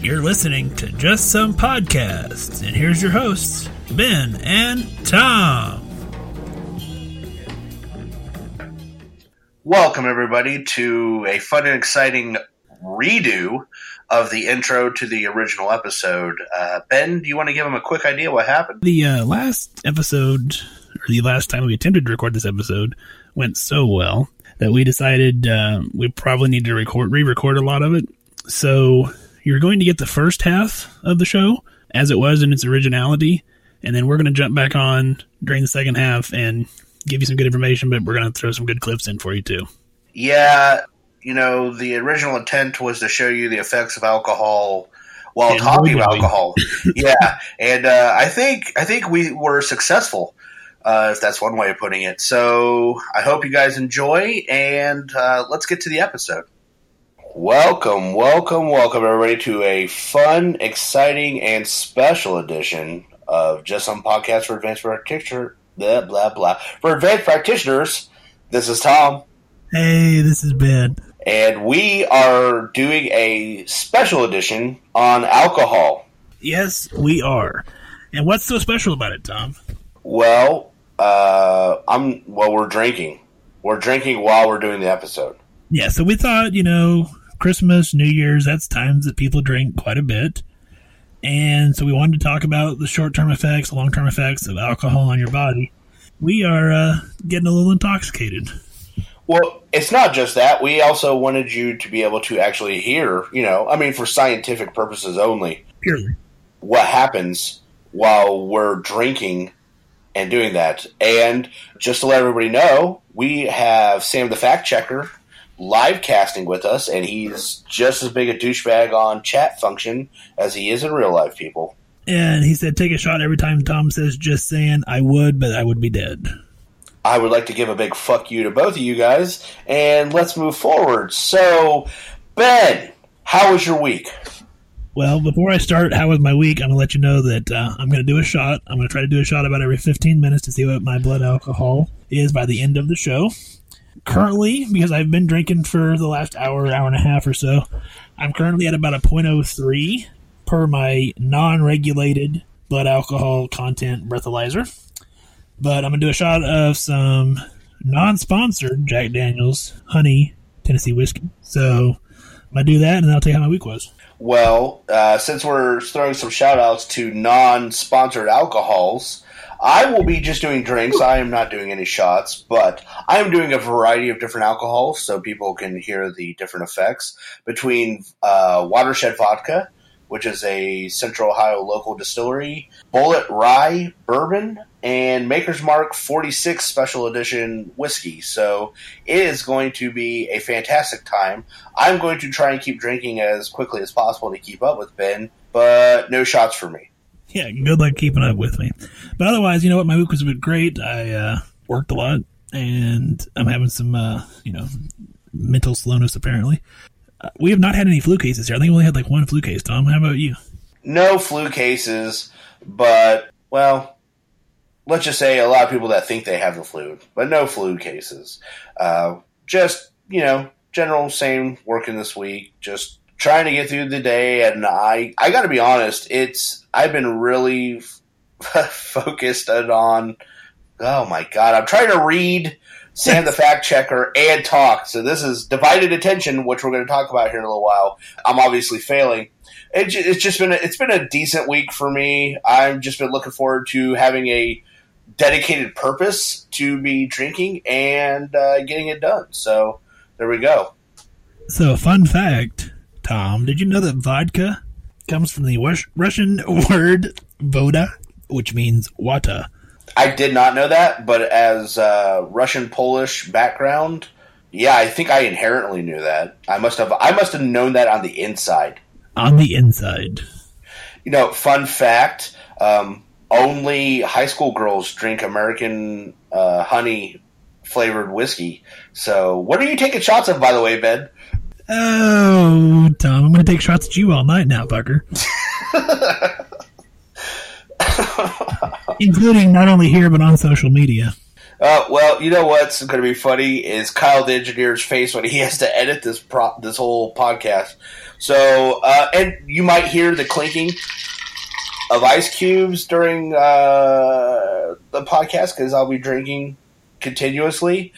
You're listening to Just Some Podcasts, and here's your hosts, Ben and Tom. Welcome, everybody, to a fun and exciting redo of the intro to the original episode. Ben, do you want to give them a quick idea what happened? The last episode, or the last time we attempted to record this episode, went so well that we decided we probably need to re-record a lot of it. So you're going to get the first half of the show as it was in its originality, and then we're going to jump back on during the second half and give you some good information, but we're going to throw some good clips in for you, too. Yeah, you know, the original intent was to show you the effects of alcohol while talking about alcohol. Yeah, and I think we were successful, if that's one way of putting it. So I hope you guys enjoy, and let's get to the episode. Welcome, everybody, to a fun, exciting, and special edition of Just Some Podcasts for Advanced Practitioner. Blah, blah, blah. For Advanced Practitioners, this is Tom. Hey, this is Ben. And we are doing a special edition on alcohol. Yes, we are. And what's so special about it, Tom? Well, we're drinking. We're drinking while we're doing the episode. Yeah, so we thought, you know, Christmas, New Year's, that's times that people drink quite a bit. And so we wanted to talk about the short-term effects, long-term effects of alcohol on your body. We are getting a little intoxicated. Well, it's not just that. We also wanted you to be able to actually hear, you know, I mean, for scientific purposes only, purely, what happens while we're drinking and doing that. And just to let everybody know, we have Sam the Fact Checker live casting with us, and he's just as big a douchebag on chat function as he is in real life, people. And he said, take a shot every time Tom says, just saying, I would, but I would be dead. I would like to give a big fuck you to both of you guys, and let's move forward. So, Ben, how was your week? Well, before I start, how was my week, I'm going to let you know that I'm going to do a shot. I'm going to try to do a shot about every 15 minutes to see what my blood alcohol is by the end of the show. Currently, because I've been drinking for the last hour and a half or so, I'm currently at about a 0.03 per my non-regulated blood alcohol content breathalyzer. But I'm going to do a shot of some non-sponsored Jack Daniel's Honey Tennessee Whiskey. So I'm going to do that, and I'll tell you how my week was. Well, since we're throwing some shout-outs to non-sponsored alcohols, I will be just doing drinks. I am not doing any shots, but I am doing a variety of different alcohols so people can hear the different effects between Watershed Vodka, which is a Central Ohio local distillery, Bullet Rye Bourbon, and Maker's Mark 46 Special Edition Whiskey. So it is going to be a fantastic time. I'm going to try and keep drinking as quickly as possible to keep up with Ben, but no shots for me. Yeah, good luck keeping up with me. But otherwise, you know what? My week was a bit great. I worked a lot, and I'm having some, mental slowness, apparently. We have not had any flu cases here. I think we only had, one flu case, Tom. How about you? No flu cases, but, well, let's just say a lot of people that think they have the flu, but no flu cases. Just, you know, general same working this week, just trying to get through the day, and I got to be honest, I've been really focused on, oh my God, I'm trying to read Sam the Fact Checker and talk. So this is divided attention, which we're going to talk about here in a little while. I'm obviously failing. It's been a decent week for me. I've just been looking forward to having a dedicated purpose to be drinking and getting it done. So there we go. So fun fact, Tom, did you know that vodka comes from the Russian word voda, which means water? I did not know that, but as a Russian-Polish background, yeah, I think I inherently knew that. I must have known that on the inside. You know, fun fact, only high school girls drink American honey-flavored whiskey. So what are you taking shots of, by the way, Ben? Oh, Tom, I'm going to take shots at you all night now, Bucker. Including not only here, but on social media. Well, you know what's going to be funny is Kyle the engineer's face when he has to edit this whole podcast. So, and you might hear the clinking of ice cubes during the podcast because I'll be drinking continuously.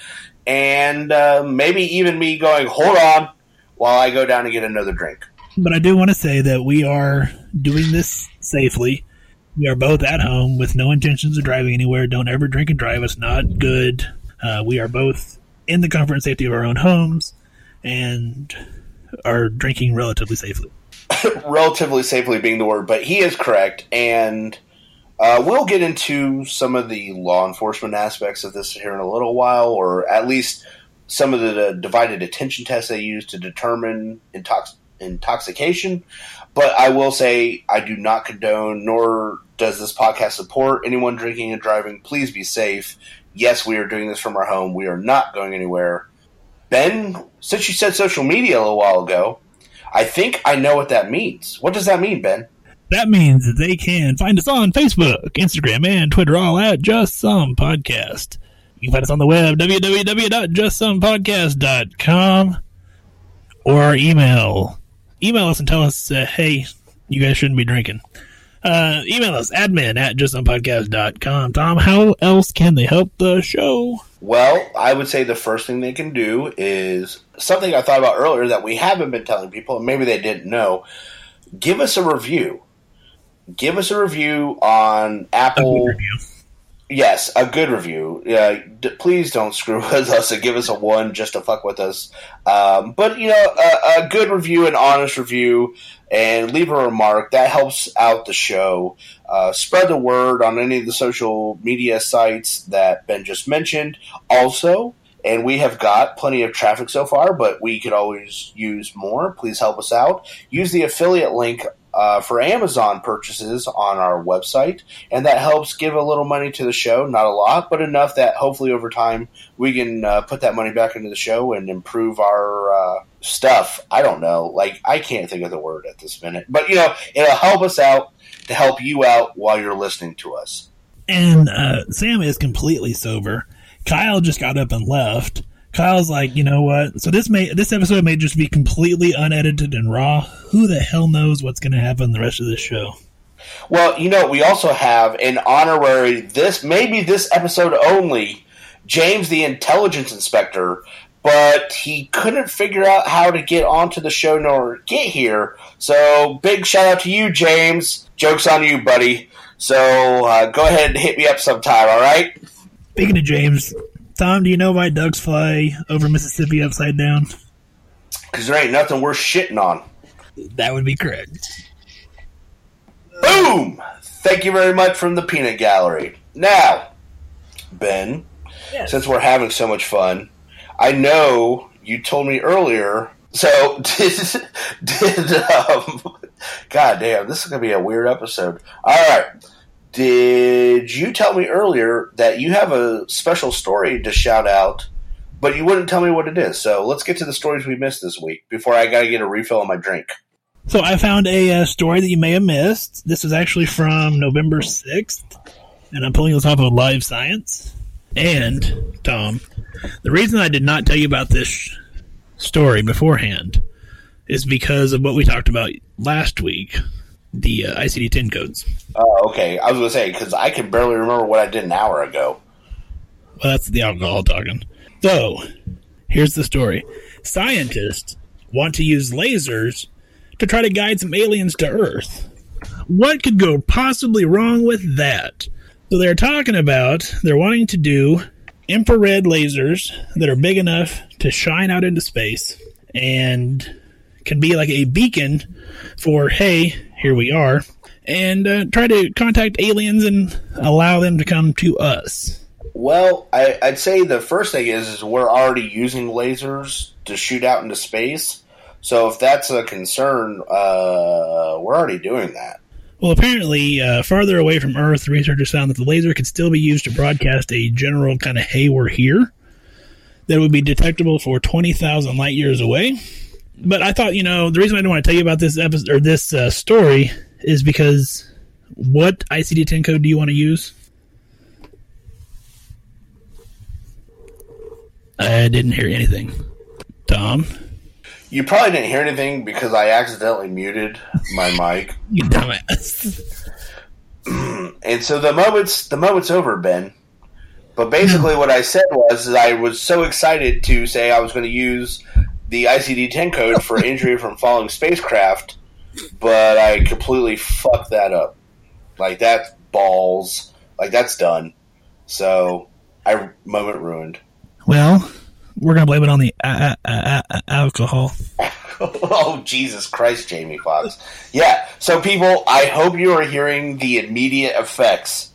And maybe even me going, hold on, while I go down and get another drink. But I do want to say that we are doing this safely. We are both at home with no intentions of driving anywhere. Don't ever drink and drive. It's not good. We are both in the comfort and safety of our own homes and are drinking relatively safely. Relatively safely being the word, but he is correct. And we'll get into some of the law enforcement aspects of this here in a little while, or at least some of the divided attention tests they use to determine intoxication. But I will say I do not condone, nor does this podcast support anyone drinking and driving. Please be safe. Yes, we are doing this from our home. We are not going anywhere. Ben, since you said social media a little while ago, I think I know what that means. What does that mean, Ben? That means that they can find us on Facebook, Instagram, and Twitter, all at Just Some Podcast. You can find us on the web, www.justsomepodcast.com, or our email. Email us and tell us, hey, you guys shouldn't be drinking. Email us, admin@justsomepodcast.com. Tom, how else can they help the show? Well, I would say the first thing they can do is something I thought about earlier that we haven't been telling people, and maybe they didn't know. Give us a review. Give us a review on Apple. Yes, a good review. Please don't screw with us and give us a one just to fuck with us. But, you know, a good review, an honest review, and leave a remark. That helps out the show. Spread the word on any of the social media sites that Ben just mentioned. Also, and we have got plenty of traffic so far, but we could always use more. Please help us out. Use the affiliate link for Amazon purchases on our website, and that helps give a little money to the show. Not a lot, but enough that hopefully over time we can put that money back into the show and improve our stuff. I don't know. Like, I can't think of the word at this minute. But, you know, it'll help us out to help you out while you're listening to us. And Sam is completely sober. Kyle just got up and left. Kyle's like, you know what? So this episode may just be completely unedited and raw. Who the hell knows what's going to happen the rest of this show? Well, you know, we also have an honorary, this episode only, James the Intelligence Inspector, but he couldn't figure out how to get onto the show nor get here. So big shout out to you, James. Joke's on you, buddy. So go ahead and hit me up sometime, all right? Speaking of James, Tom, do you know why ducks fly over Mississippi upside down? Because there ain't nothing worth shitting on. That would be correct. Boom! Thank you very much from the Peanut Gallery. Now, Ben, yes. Since we're having so much fun, I know you told me earlier. So, God damn, this is going to be a weird episode. All right. Did you tell me earlier that you have a special story to shout out, but you wouldn't tell me what it is? So let's get to the stories we missed this week before I got to get a refill on my drink. So I found a story that you may have missed. This was actually from November 6th, and I'm pulling this off of Live Science. And, Tom, the reason I did not tell you about this story beforehand is because of what we talked about last week. The ICD-10 codes. Oh, okay. I was going to say, because I can barely remember what I did an hour ago. Well, that's the alcohol talking. So, here's the story. Scientists want to use lasers to try to guide some aliens to Earth. What could go possibly wrong with that? So they're wanting to do infrared lasers that are big enough to shine out into space and can be like a beacon for, hey, here we are, and try to contact aliens and allow them to come to us. Well, I'd say the first thing is we're already using lasers to shoot out into space, so if that's a concern, we're already doing that. Well, apparently, farther away from Earth, researchers found that the laser could still be used to broadcast a general kind of, hey, we're here, that would be detectable for 20,000 light years away. But I thought, you know, the reason I didn't want to tell you about this episode or this story is because what ICD-10 code do you want to use? I didn't hear anything. Tom? You probably didn't hear anything because I accidentally muted my mic. You dumbass. And so the moment's over, Ben. But basically what I said was that I was so excited to say I was going to use the ICD-10 code for injury from falling spacecraft, but I completely fucked that up. Like, that's balls. Like, that's done. So, moment ruined. Well, we're going to blame it on the alcohol. Oh, Jesus Christ, Jamie Foxx. Yeah, so people, I hope you are hearing the immediate effects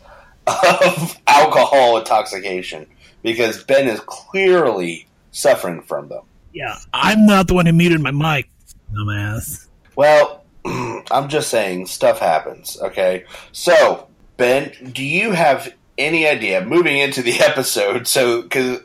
of alcohol intoxication, because Ben is clearly suffering from them. Yeah, I'm not the one who muted my mic, dumbass. Well, I'm just saying, stuff happens, okay? So, Ben, do you have any idea, moving into the episode, because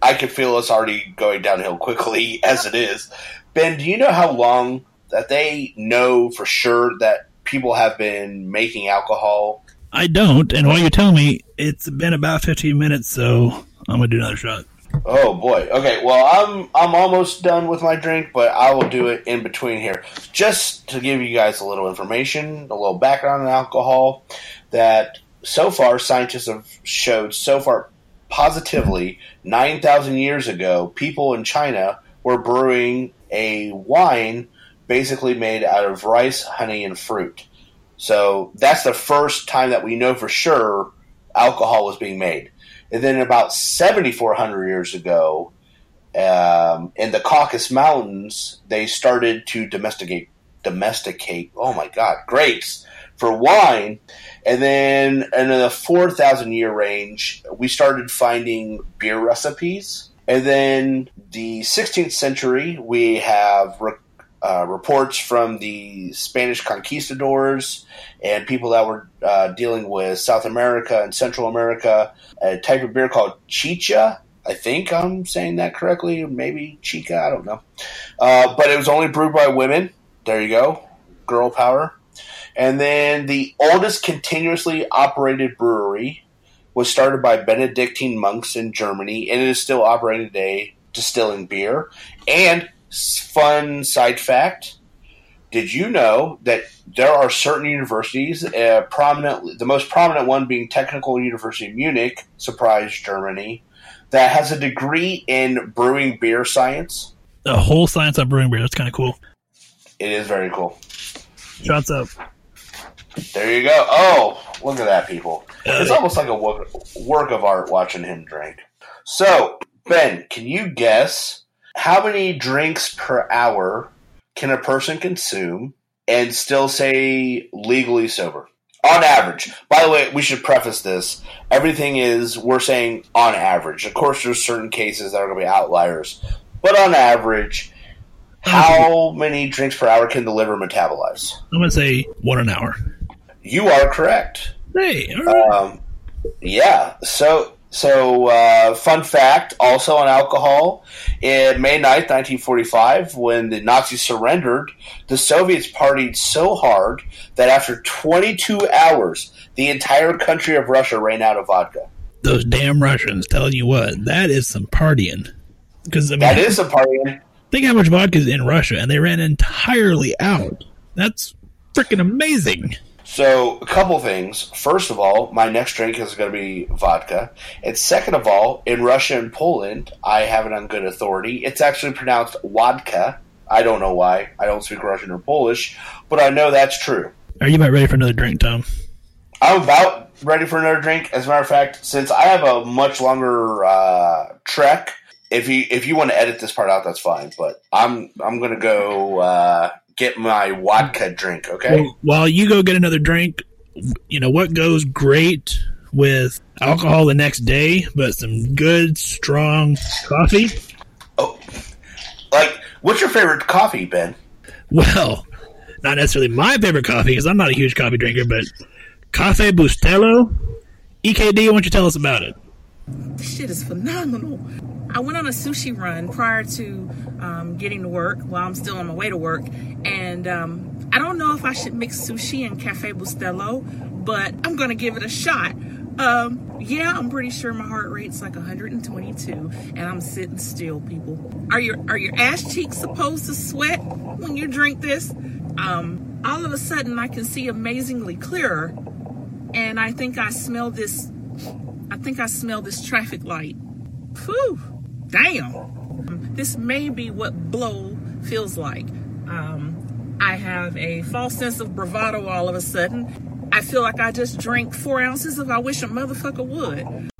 I can feel us already going downhill quickly as it is. Ben, do you know how long that they know for sure that people have been making alcohol? I don't, and while you tell me, it's been about 15 minutes, so I'm going to do another shot. Oh, boy. Okay, well, I'm almost done with my drink, but I will do it in between here. Just to give you guys a little information, a little background on alcohol, that so far scientists have showed so far positively 9,000 years ago, people in China were brewing a wine basically made out of rice, honey, and fruit. So that's the first time that we know for sure alcohol was being made. And then about 7,400 years ago, in the Caucasus Mountains, they started to domesticate. Oh my God, grapes for wine. And then in the 4,000 year range, we started finding beer recipes. And then the 16th century, we have reports from the Spanish conquistadors and people that were dealing with South America and Central America, a type of beer called chicha. I think I'm saying that correctly. Maybe chica, I don't know. But it was only brewed by women. There you go. Girl power. And then the oldest continuously operated brewery was started by Benedictine monks in Germany, and it is still operating today, distilling beer. And fun side fact, did you know that there are certain universities, the most prominent one being Technical University of Munich, surprise Germany, that has a degree in brewing beer science? The whole science of brewing beer. That's kind of cool. It is very cool. Shots up. There you go. Oh, look at that, people. It's almost like a work of art watching him drink. So, Ben, can you guess how many drinks per hour can a person consume and still say legally sober? On average. By the way, we should preface this. Everything is, we're saying on average. Of course, there's certain cases that are going to be outliers. But on average, how many drinks per hour can the liver metabolize? I'm going to say 1 an hour. You are correct. Hey, all right. Yeah. So, fun fact, also on alcohol, in May 9th, 1945, when the Nazis surrendered, the Soviets partied so hard that after 22 hours, the entire country of Russia ran out of vodka. Those damn Russians, telling you what, that is some partying. 'Cause, I mean, that is some partying. Think how much vodka is in Russia, and they ran entirely out. That's freaking amazing. So, a couple things. First of all, my next drink is going to be vodka. And second of all, in Russia and Poland, I have it on good authority. It's actually pronounced vodka. I don't know why. I don't speak Russian or Polish, but I know that's true. Are you about ready for another drink, Tom? I'm about ready for another drink. As a matter of fact, since I have a much longer trek, if you want to edit this part out, that's fine. But I'm going to go get my vodka drink, okay? Well, while you go get another drink, you know what goes great with alcohol the next day, but some good, strong coffee? Oh, like, what's your favorite coffee, Ben? Well, Not necessarily my favorite coffee, because I'm not a huge coffee drinker, but Café Bustelo. EKD, why don't you tell us about it? This shit is phenomenal. I went on a sushi run prior to getting to work, while I'm still on my way to work, and I don't know if I should mix sushi and Café Bustelo, but I'm going to give it a shot. Yeah, I'm pretty sure my heart rate's like 122, and I'm sitting still, people. Are your ass cheeks supposed to sweat when you drink this? All of a sudden, I can see amazingly clearer, and I think I smell this traffic light. Phew, damn. This may be what blow feels like. I have a false sense of bravado all of a sudden. I feel like I just drank 4 ounces of I wish a motherfucker would.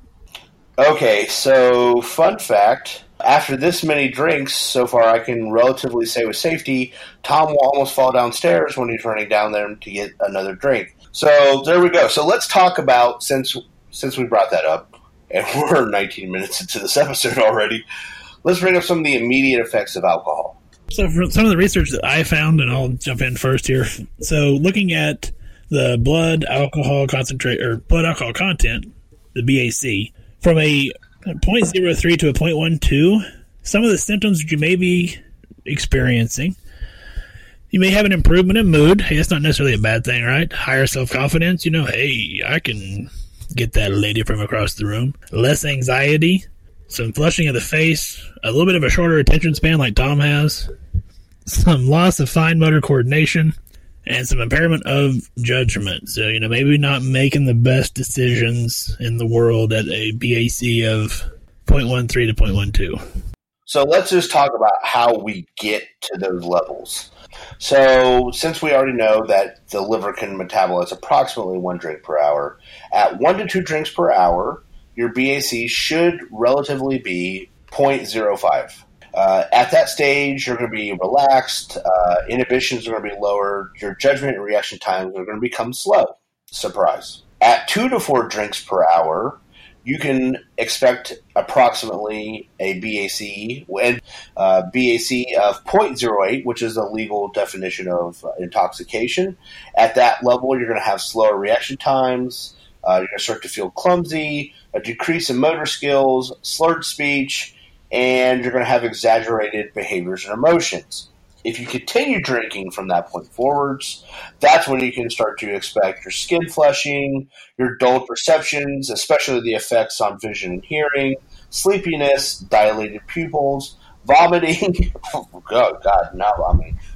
Okay, so fun fact. After this many drinks, so far I can relatively say with safety, Tom will almost fall downstairs when he's running down there to get another drink. So there we go. So let's talk about, since we brought that up, and we're 19 minutes into this episode already, let's bring up some of the immediate effects of alcohol. So from some of the research that I found, and I'll jump in first here. So looking at the blood alcohol content, the BAC, from a 0.03 to a 0.12, some of the symptoms that you may be experiencing, you may have an improvement in mood. Hey, that's not necessarily a bad thing, right? Higher self-confidence, hey, I can get that lady from across the room. Less anxiety, some flushing of the face, a little bit of a shorter attention span like Tom has, some loss of fine motor coordination, and some impairment of judgment. So, maybe not making the best decisions in the world at a BAC of 0.13 to 0.12. So let's just talk about how we get to those levels. So since we already know that the liver can metabolize approximately 1 drink per hour, at 1 to 2 drinks per hour, your BAC should relatively be 0.05. At that stage, you're going to be relaxed, inhibitions are going to be lowered, your judgment and reaction times are going to become slow. Surprise. At 2 to 4 drinks per hour, you can expect approximately a BAC of 0.08, which is the legal definition of intoxication. At that level, you're going to have slower reaction times, you're going to start to feel clumsy, a decrease in motor skills, slurred speech, and you're going to have exaggerated behaviors and emotions. If you continue drinking from that point forwards, that's when you can start to expect your skin flushing, your dulled perceptions, especially the effects on vision and hearing, sleepiness, dilated pupils, vomiting,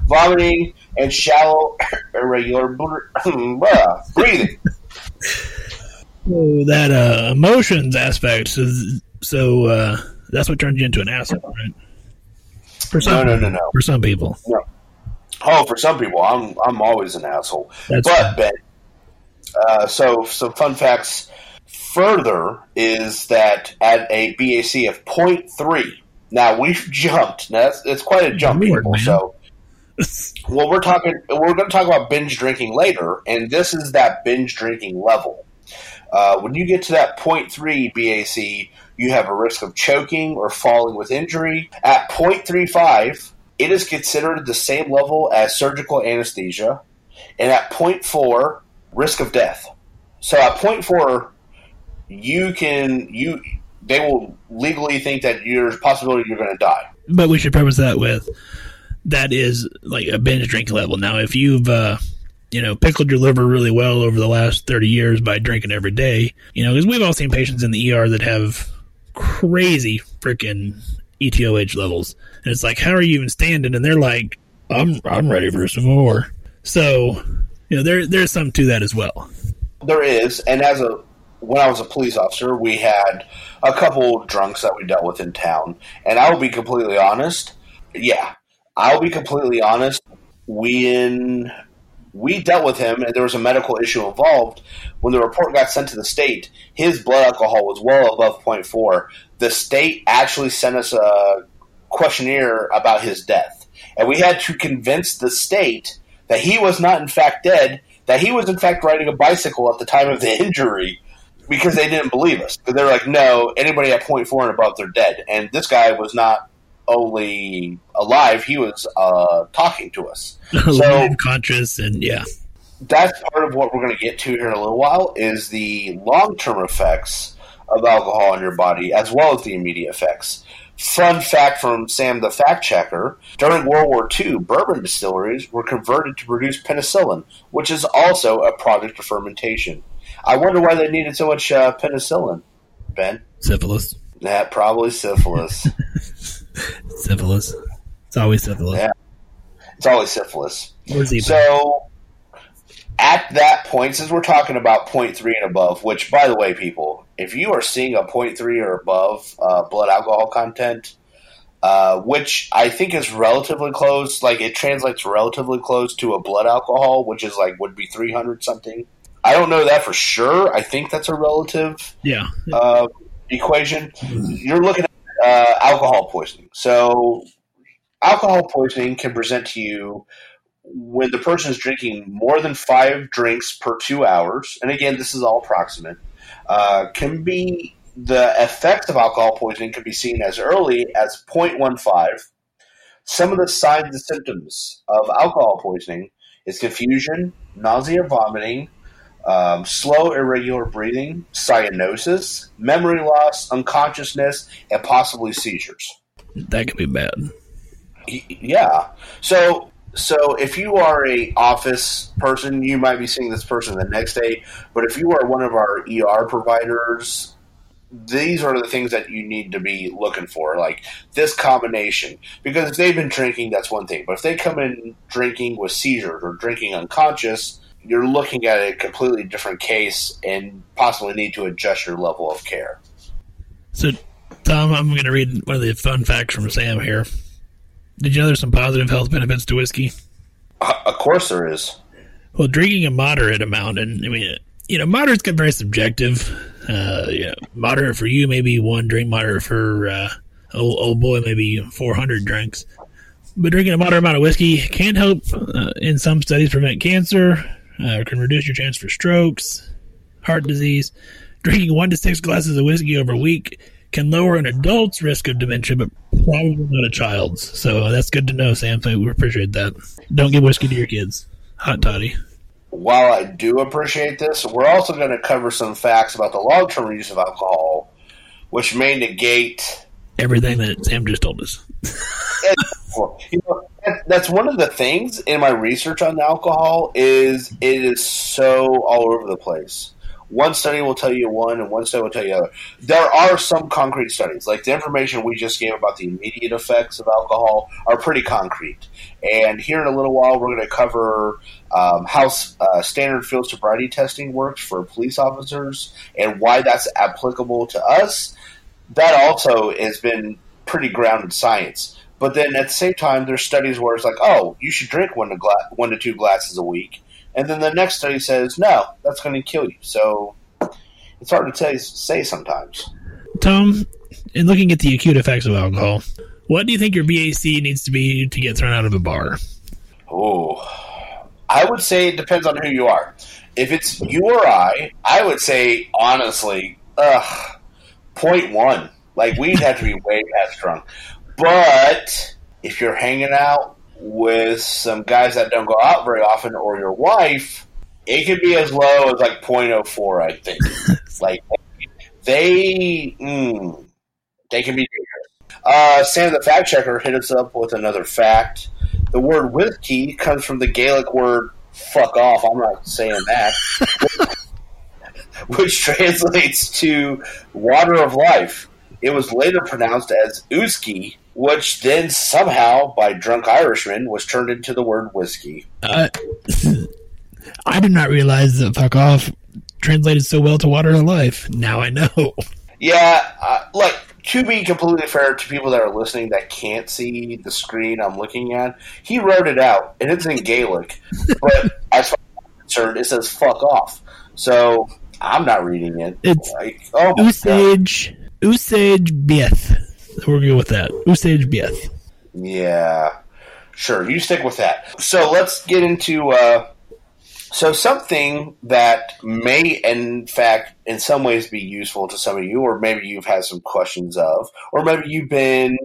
vomiting, and shallow, irregular breathing. So that emotions aspect, so that's what turns you into an asshole, right? No. For some people. No. Oh, for some people. I'm always an asshole. So some fun facts further is that at a BAC of 0.3, now we've jumped. Now it's quite a jump, people. So well, we're going to talk about binge drinking later, and this is that binge drinking level. When you get to that 0.3 BAC, you have a risk of choking or falling with injury. At 0.35, it is considered the same level as surgical anesthesia. And at 0.4, risk of death. So at 0.4, they will legally think that there's a possibility you're going to die. But we should preface that with, that is like a binge drink level. Now, if you've pickled your liver really well over the last 30 years by drinking every day, because we've all seen patients in the ER that have crazy freaking ETOH levels. And it's like, how are you even standing? And they're like, I'm ready for some more. So, there's some to that as well. There is. And when I was a police officer, we had a couple drunks that we dealt with in town. And I will be completely honest. Yeah, I'll be completely honest. We dealt with him, and there was a medical issue involved. When the report got sent to the state, his blood alcohol was well above 0.4. The state actually sent us a questionnaire about his death, and we had to convince the state that he was not in fact dead, that he was in fact riding a bicycle at the time of the injury, because they didn't believe us. They were like, no, anybody at 0.4 and above, they're dead. And this guy was not only alive, he was talking to us. So conscious, and yeah. That's part of what we're going to get to here in a little while, is the long-term effects of alcohol on your body, as well as the immediate effects. Fun fact from Sam the Fact Checker, during World War II, bourbon distilleries were converted to produce penicillin, which is also a product of fermentation. I wonder why they needed so much penicillin, Ben. Syphilis. Yeah, probably syphilis. Syphilis. It's always syphilis. Yeah. It's always syphilis. So at that point, since we're talking about 0.3 and above, which, by the way, people, if you are seeing a 0.3 or above blood alcohol content, which I think is relatively close, like it translates relatively close to a blood alcohol, which is like would be 300 something. I don't know that for sure. I think that's a relative equation. You're looking at alcohol poisoning. So alcohol poisoning can present to you when the person is drinking more than 5 drinks per 2 hours. And again, this is all approximate. Can be the effect of alcohol poisoning can be seen as early as 0.15. Some of the signs and symptoms of alcohol poisoning is confusion, nausea, vomiting, slow, irregular breathing, cyanosis, memory loss, unconsciousness, and possibly seizures. That could be bad. Yeah. So if you are a office person, you might be seeing this person the next day. But if you are one of our ER providers, these are the things that you need to be looking for, like this combination. Because if they've been drinking, that's one thing. But if they come in drinking with seizures or drinking unconscious, you're looking at a completely different case and possibly need to adjust your level of care. So, Tom, I'm going to read one of the fun facts from Sam here. Did you know there's some positive health benefits to whiskey? Of course there is. Well, drinking a moderate amount, and I mean, you know, moderates get very subjective. Yeah, moderate for you, maybe one drink. Moderate for old boy, maybe 400 drinks. But drinking a moderate amount of whiskey can help, in some studies, prevent cancer, can reduce your chance for strokes, heart disease. Drinking 1 to 6 glasses of whiskey over a week can lower an adult's risk of dementia, but probably not a child's. So that's good to know, Sam. So we appreciate that. Don't give whiskey to your kids. Hot toddy. While I do appreciate this, we're also going to cover some facts about the long-term use of alcohol, which may negate everything that Sam just told us. You know, that's one of the things in my research on alcohol is it is so all over the place. One study will tell you one, and one study will tell you the other. There are some concrete studies. Like the information we just gave about the immediate effects of alcohol are pretty concrete. And here in a little while, we're going to cover how standard field sobriety testing works for police officers and why that's applicable to us. That also has been pretty grounded science. But then at the same time, there's studies where it's like, oh, you should drink 1 to 2 glasses a week. And then the next study says, no, that's going to kill you. So it's hard to say sometimes. Tom, in looking at the acute effects of alcohol, what do you think your BAC needs to be to get thrown out of a bar? Oh, I would say it depends on who you are. If it's you or I would say, honestly, 0.1. Like, we'd have to be way past drunk. But if you're hanging out with some guys that don't go out very often, or your wife, it could be as low as like 0.04, I think. Like they can be dangerous. Sam the Fact Checker hit us up with another fact. The word whiskey comes from the Gaelic word fuck off. I'm not saying that. Which translates to water of life. It was later pronounced as ooski, which then somehow, by drunk Irishmen, was turned into the word whiskey. I did not realize that fuck off translated so well to water of life. Now I know. Yeah, like, to be completely fair to people that are listening that can't see the screen I'm looking at, he wrote it out, and it's in Gaelic. But as far as I'm concerned, it says fuck off. So I'm not reading it. It's like, oh my usage, God. Usage beth. We're good with that. Usage beth. Yeah. Sure, you stick with that. So let's get into something that may, in fact, in some ways be useful to some of you, or maybe you've had some questions of, or maybe you've been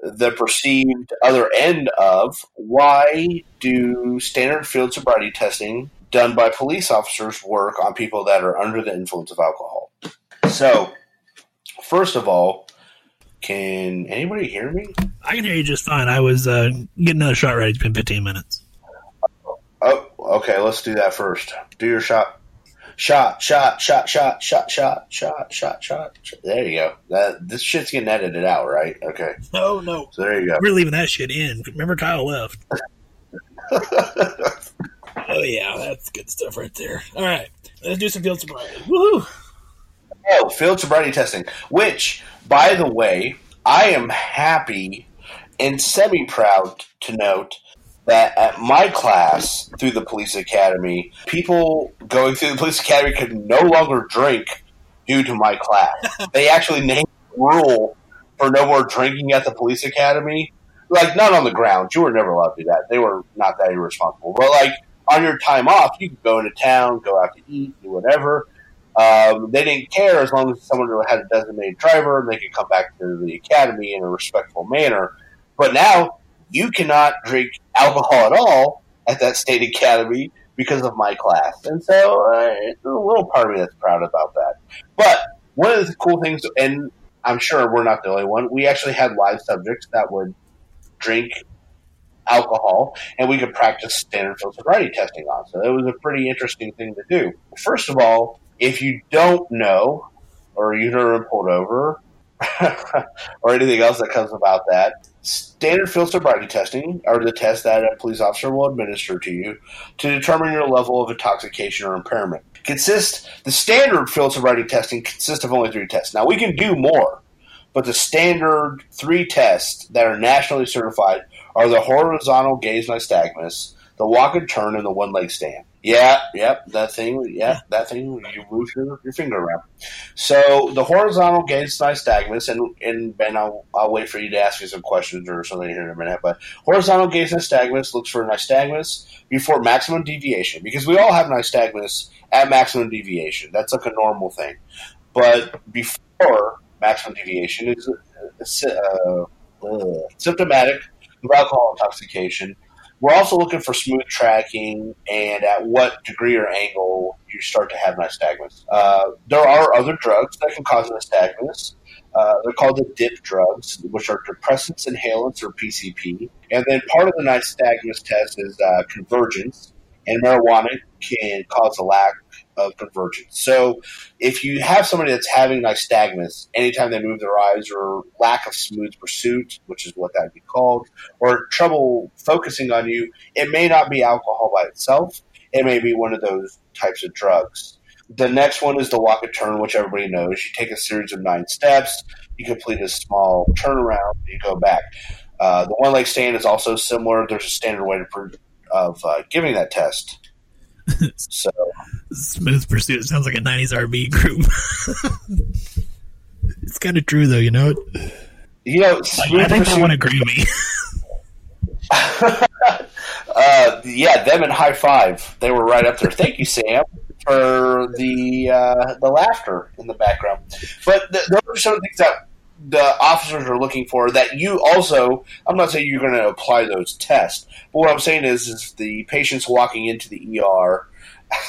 the perceived other end of why do standard field sobriety testing done by police officers work on people that are under the influence of alcohol? So, first of all, can anybody hear me? I can hear you just fine. I was getting another shot ready. It's been 15 minutes. Oh, okay. Let's do that first. Do your shot. Shot. There you go. This shit's getting edited out, right? Okay. Oh, no. So there you go. We're leaving that shit in. Remember, Kyle left. Oh, yeah. That's good stuff right there. All right. Let's do some field sobriety. Woohoo. Oh, field sobriety testing, which, by the way, I am happy and semi-proud to note that at my class through the police academy, people going through the police academy could no longer drink due to my class. They actually named the rule for no more drinking at the police academy. Like, not on the grounds. You were never allowed to do that. They were not that irresponsible. But, like, on your time off, you could go into town, go out to eat, do whatever. They didn't care as long as someone had a designated driver and they could come back to the academy in a respectful manner. But now you cannot drink alcohol at all at that state academy because of my class. And so it's a little part of me that's proud about that. But one of the cool things, and I'm sure we're not the only one, we actually had live subjects that would drink alcohol, and we could practice standard field sobriety testing on. So it was a pretty interesting thing to do. First of all, if you don't know, or you've never been pulled over, or anything else that comes about that, standard field sobriety testing are the tests that a police officer will administer to you to determine your level of intoxication or impairment. The standard field sobriety testing consists of only 3 tests. Now, we can do more, but the standard 3 tests that are nationally certified are the horizontal gaze nystagmus, the walk and turn, and the one-leg stand. That thing, you move your finger around. So the horizontal gaze nystagmus, and Ben, I'll wait for you to ask me some questions or something here in a minute, but horizontal gaze nystagmus looks for nystagmus before maximum deviation, because we all have nystagmus at maximum deviation. That's like a normal thing. But before maximum deviation is symptomatic of alcohol intoxication. We're also looking for smooth tracking and at what degree or angle you start to have nystagmus. There are other drugs that can cause nystagmus. They're called the DIP drugs, which are depressants, inhalants, or PCP. And then part of the nystagmus test is convergence, and marijuana can cause a lack of convergence. So if you have somebody that's having nystagmus, anytime they move their eyes or lack of smooth pursuit, which is what that would be called, or trouble focusing on you, it may not be alcohol by itself. It may be one of those types of drugs. The next one is the walk and turn, which everybody knows. You take a series of 9 steps, you complete a small turnaround, you go back. The one-leg stand is also similar. There's a standard way of giving that test. So smooth pursuit sounds like a 90s RB group. It's kind of true, though, you know. I think someone agree me. Them and High Five, they were right up there. Thank you, Sam, for the laughter in the background. But those are some things that the officers are looking for that you also, I'm not saying you're going to apply those tests, but what I'm saying is the patient's walking into the ER,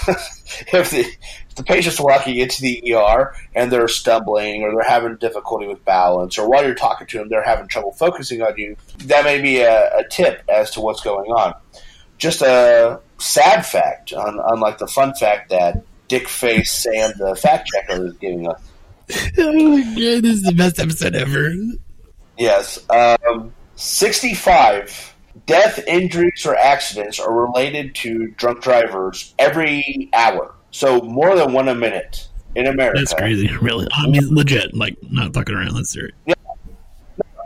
if the patient's walking into the ER and they're stumbling or they're having difficulty with balance, or while you're talking to them, they're having trouble focusing on you, that may be a tip as to what's going on. Just a sad fact, unlike the fun fact that Dick Face Sam, the fact checker, is giving us. Oh my God, this is the best episode ever. Yes. 65 death, injuries, or accidents are related to drunk drivers every hour. So more than one a minute in America. That's crazy, really. I mean, legit. Like, not fucking around. That's serious. Yeah.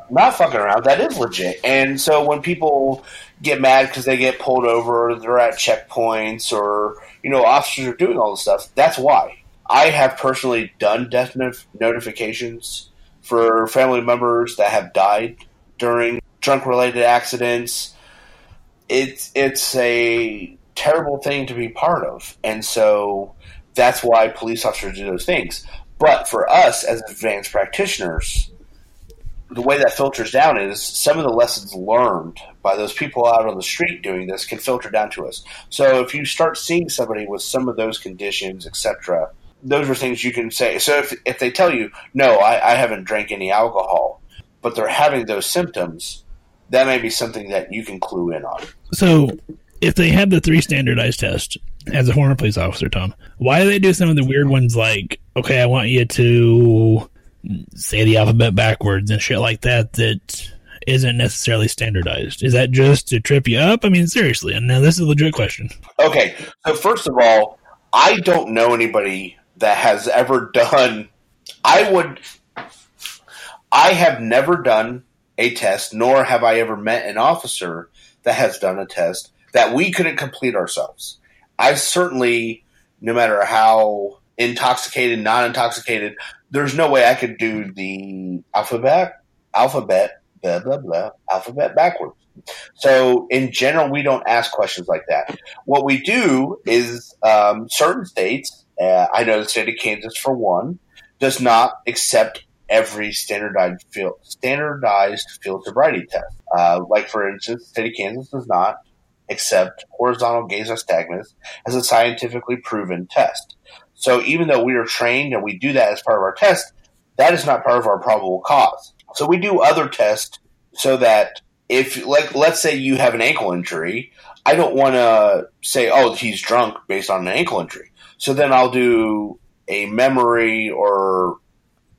Not fucking around. That is legit. And so when people get mad because they get pulled over, they're at checkpoints, or, you know, officers are doing all this stuff, that's why. I have personally done death notifications for family members that have died during drunk-related accidents. It's a terrible thing to be part of, and so that's why police officers do those things. But for us as advanced practitioners, the way that filters down is some of the lessons learned by those people out on the street doing this can filter down to us. So if you start seeing somebody with some of those conditions, etc., those are things you can say. So if they tell you, no, I haven't drank any alcohol, but they're having those symptoms, that may be something that you can clue in on. So if they have the three standardized tests, as a former police officer, Tom, why do they do some of the weird ones like, okay, I want you to say the alphabet backwards and shit like that that isn't necessarily standardized? Is that just to trip you up? I mean, seriously, and now this is a legit question. Okay, so first of all, I don't know anybody that has ever done – I have never done a test, nor have I ever met an officer that has done a test that we couldn't complete ourselves. I certainly, no matter how intoxicated, non-intoxicated, there's no way I could do the alphabet backwards. So in general, we don't ask questions like that. What we do is certain states, I know the state of Kansas for one, does not accept every standardized field sobriety test. Like, for instance, the state of Kansas does not accept horizontal gaze nystagmus as a scientifically proven test. So even though we are trained and we do that as part of our test, that is not part of our probable cause. So we do other tests so that if, like, let's say you have an ankle injury, I don't want to say, oh, he's drunk based on an ankle injury. So then I'll do a memory or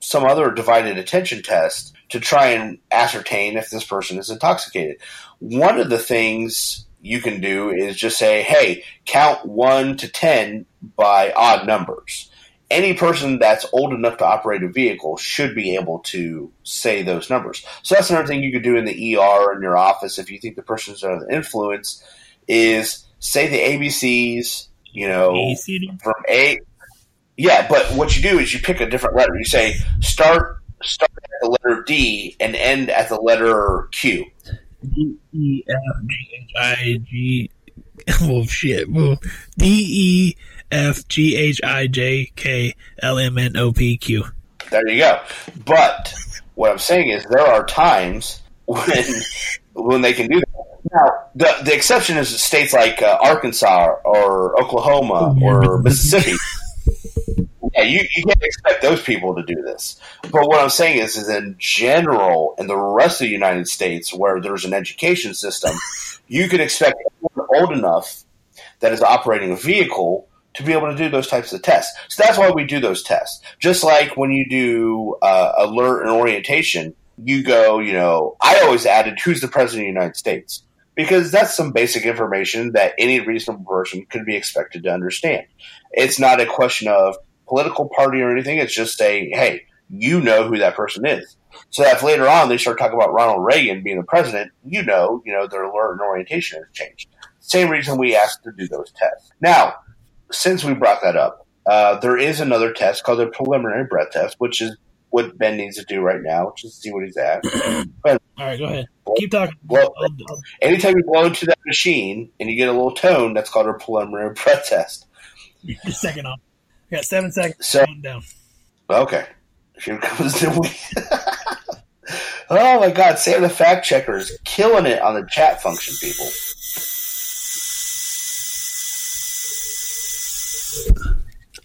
some other divided attention test to try and ascertain if this person is intoxicated. One of the things you can do is just say, hey, count 1 to 10 by odd numbers. Any person that's old enough to operate a vehicle should be able to say those numbers. So that's another thing you could do in the ER or in your office if you think the person's under the influence, is say the ABCs, you know, ABCD. From A. Yeah, but what you do is you pick a different letter. You say start at the letter D and end at the letter Q. D-E-F-G-H-I-G. Oh, shit. D-E-F-G-H-I-J-K-L-M-N-O-P-Q. There you go. But what I'm saying is there are times when they can do that. Now, the exception is states like Arkansas or Oklahoma or Mississippi. Yeah, you can't expect those people to do this. But what I'm saying is in general, in the rest of the United States where there's an education system, you can expect everyone old enough that is operating a vehicle to be able to do those types of tests. So that's why we do those tests. Just like when you do alert and orientation, you go, you know, I always added who's the president of the United States, because that's some basic information that any reasonable person could be expected to understand. It's not a question of political party or anything. It's just saying, hey, you know who that person is. So that if later on they start talking about Ronald Reagan being the president, you know their alert and orientation has changed. Same reason we asked to do those tests. Now, since we brought that up, there is another test called the preliminary breath test, which is what Ben needs to do right now, which is see what he's at. All right, go ahead. Keep talking. Anytime you blow into that machine and you get a little tone, that's called a preliminary breath test. Just second off. I got 7 seconds. So, down. Okay. Here comes the win. Oh, my God. Sam the Fact Checker is killing it on the chat function, people.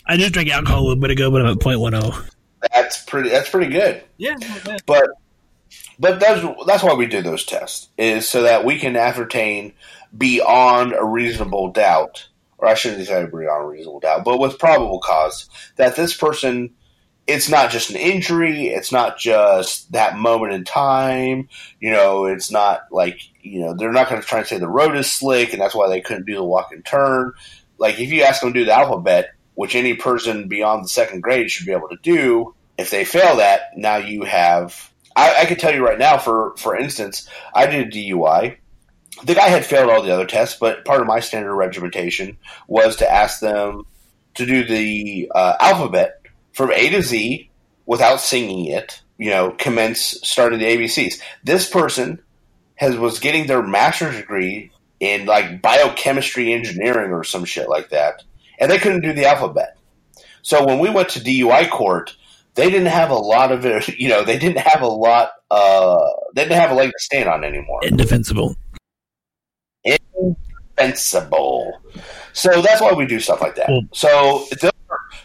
I just drank alcohol a little bit ago, but I'm at 0.10. That's pretty good. Yeah. But that's why we do those tests, is so that we can ascertain beyond a reasonable doubt, or I shouldn't say beyond a reasonable doubt, but with probable cause, that this person, it's not just an injury, it's not just that moment in time, you know, it's not like, you know, they're not going to try and say the road is slick and that's why they couldn't do the walk and turn. Like, if you ask them to do the alphabet, which any person beyond the second grade should be able to do, if they fail that, now you have... I can tell you right now, for instance, I did a DUI. The guy had failed all the other tests, but part of my standard regimentation was to ask them to do the alphabet from A to Z without singing it, you know, starting the ABCs. This person was getting their master's degree in, like, biochemistry engineering or some shit like that, and they couldn't do the alphabet. So when we went to DUI court, they didn't have a lot of it. You know, they didn't have a lot. They didn't have a leg to stand on anymore. Indefensible. So that's why we do stuff like that. Well, so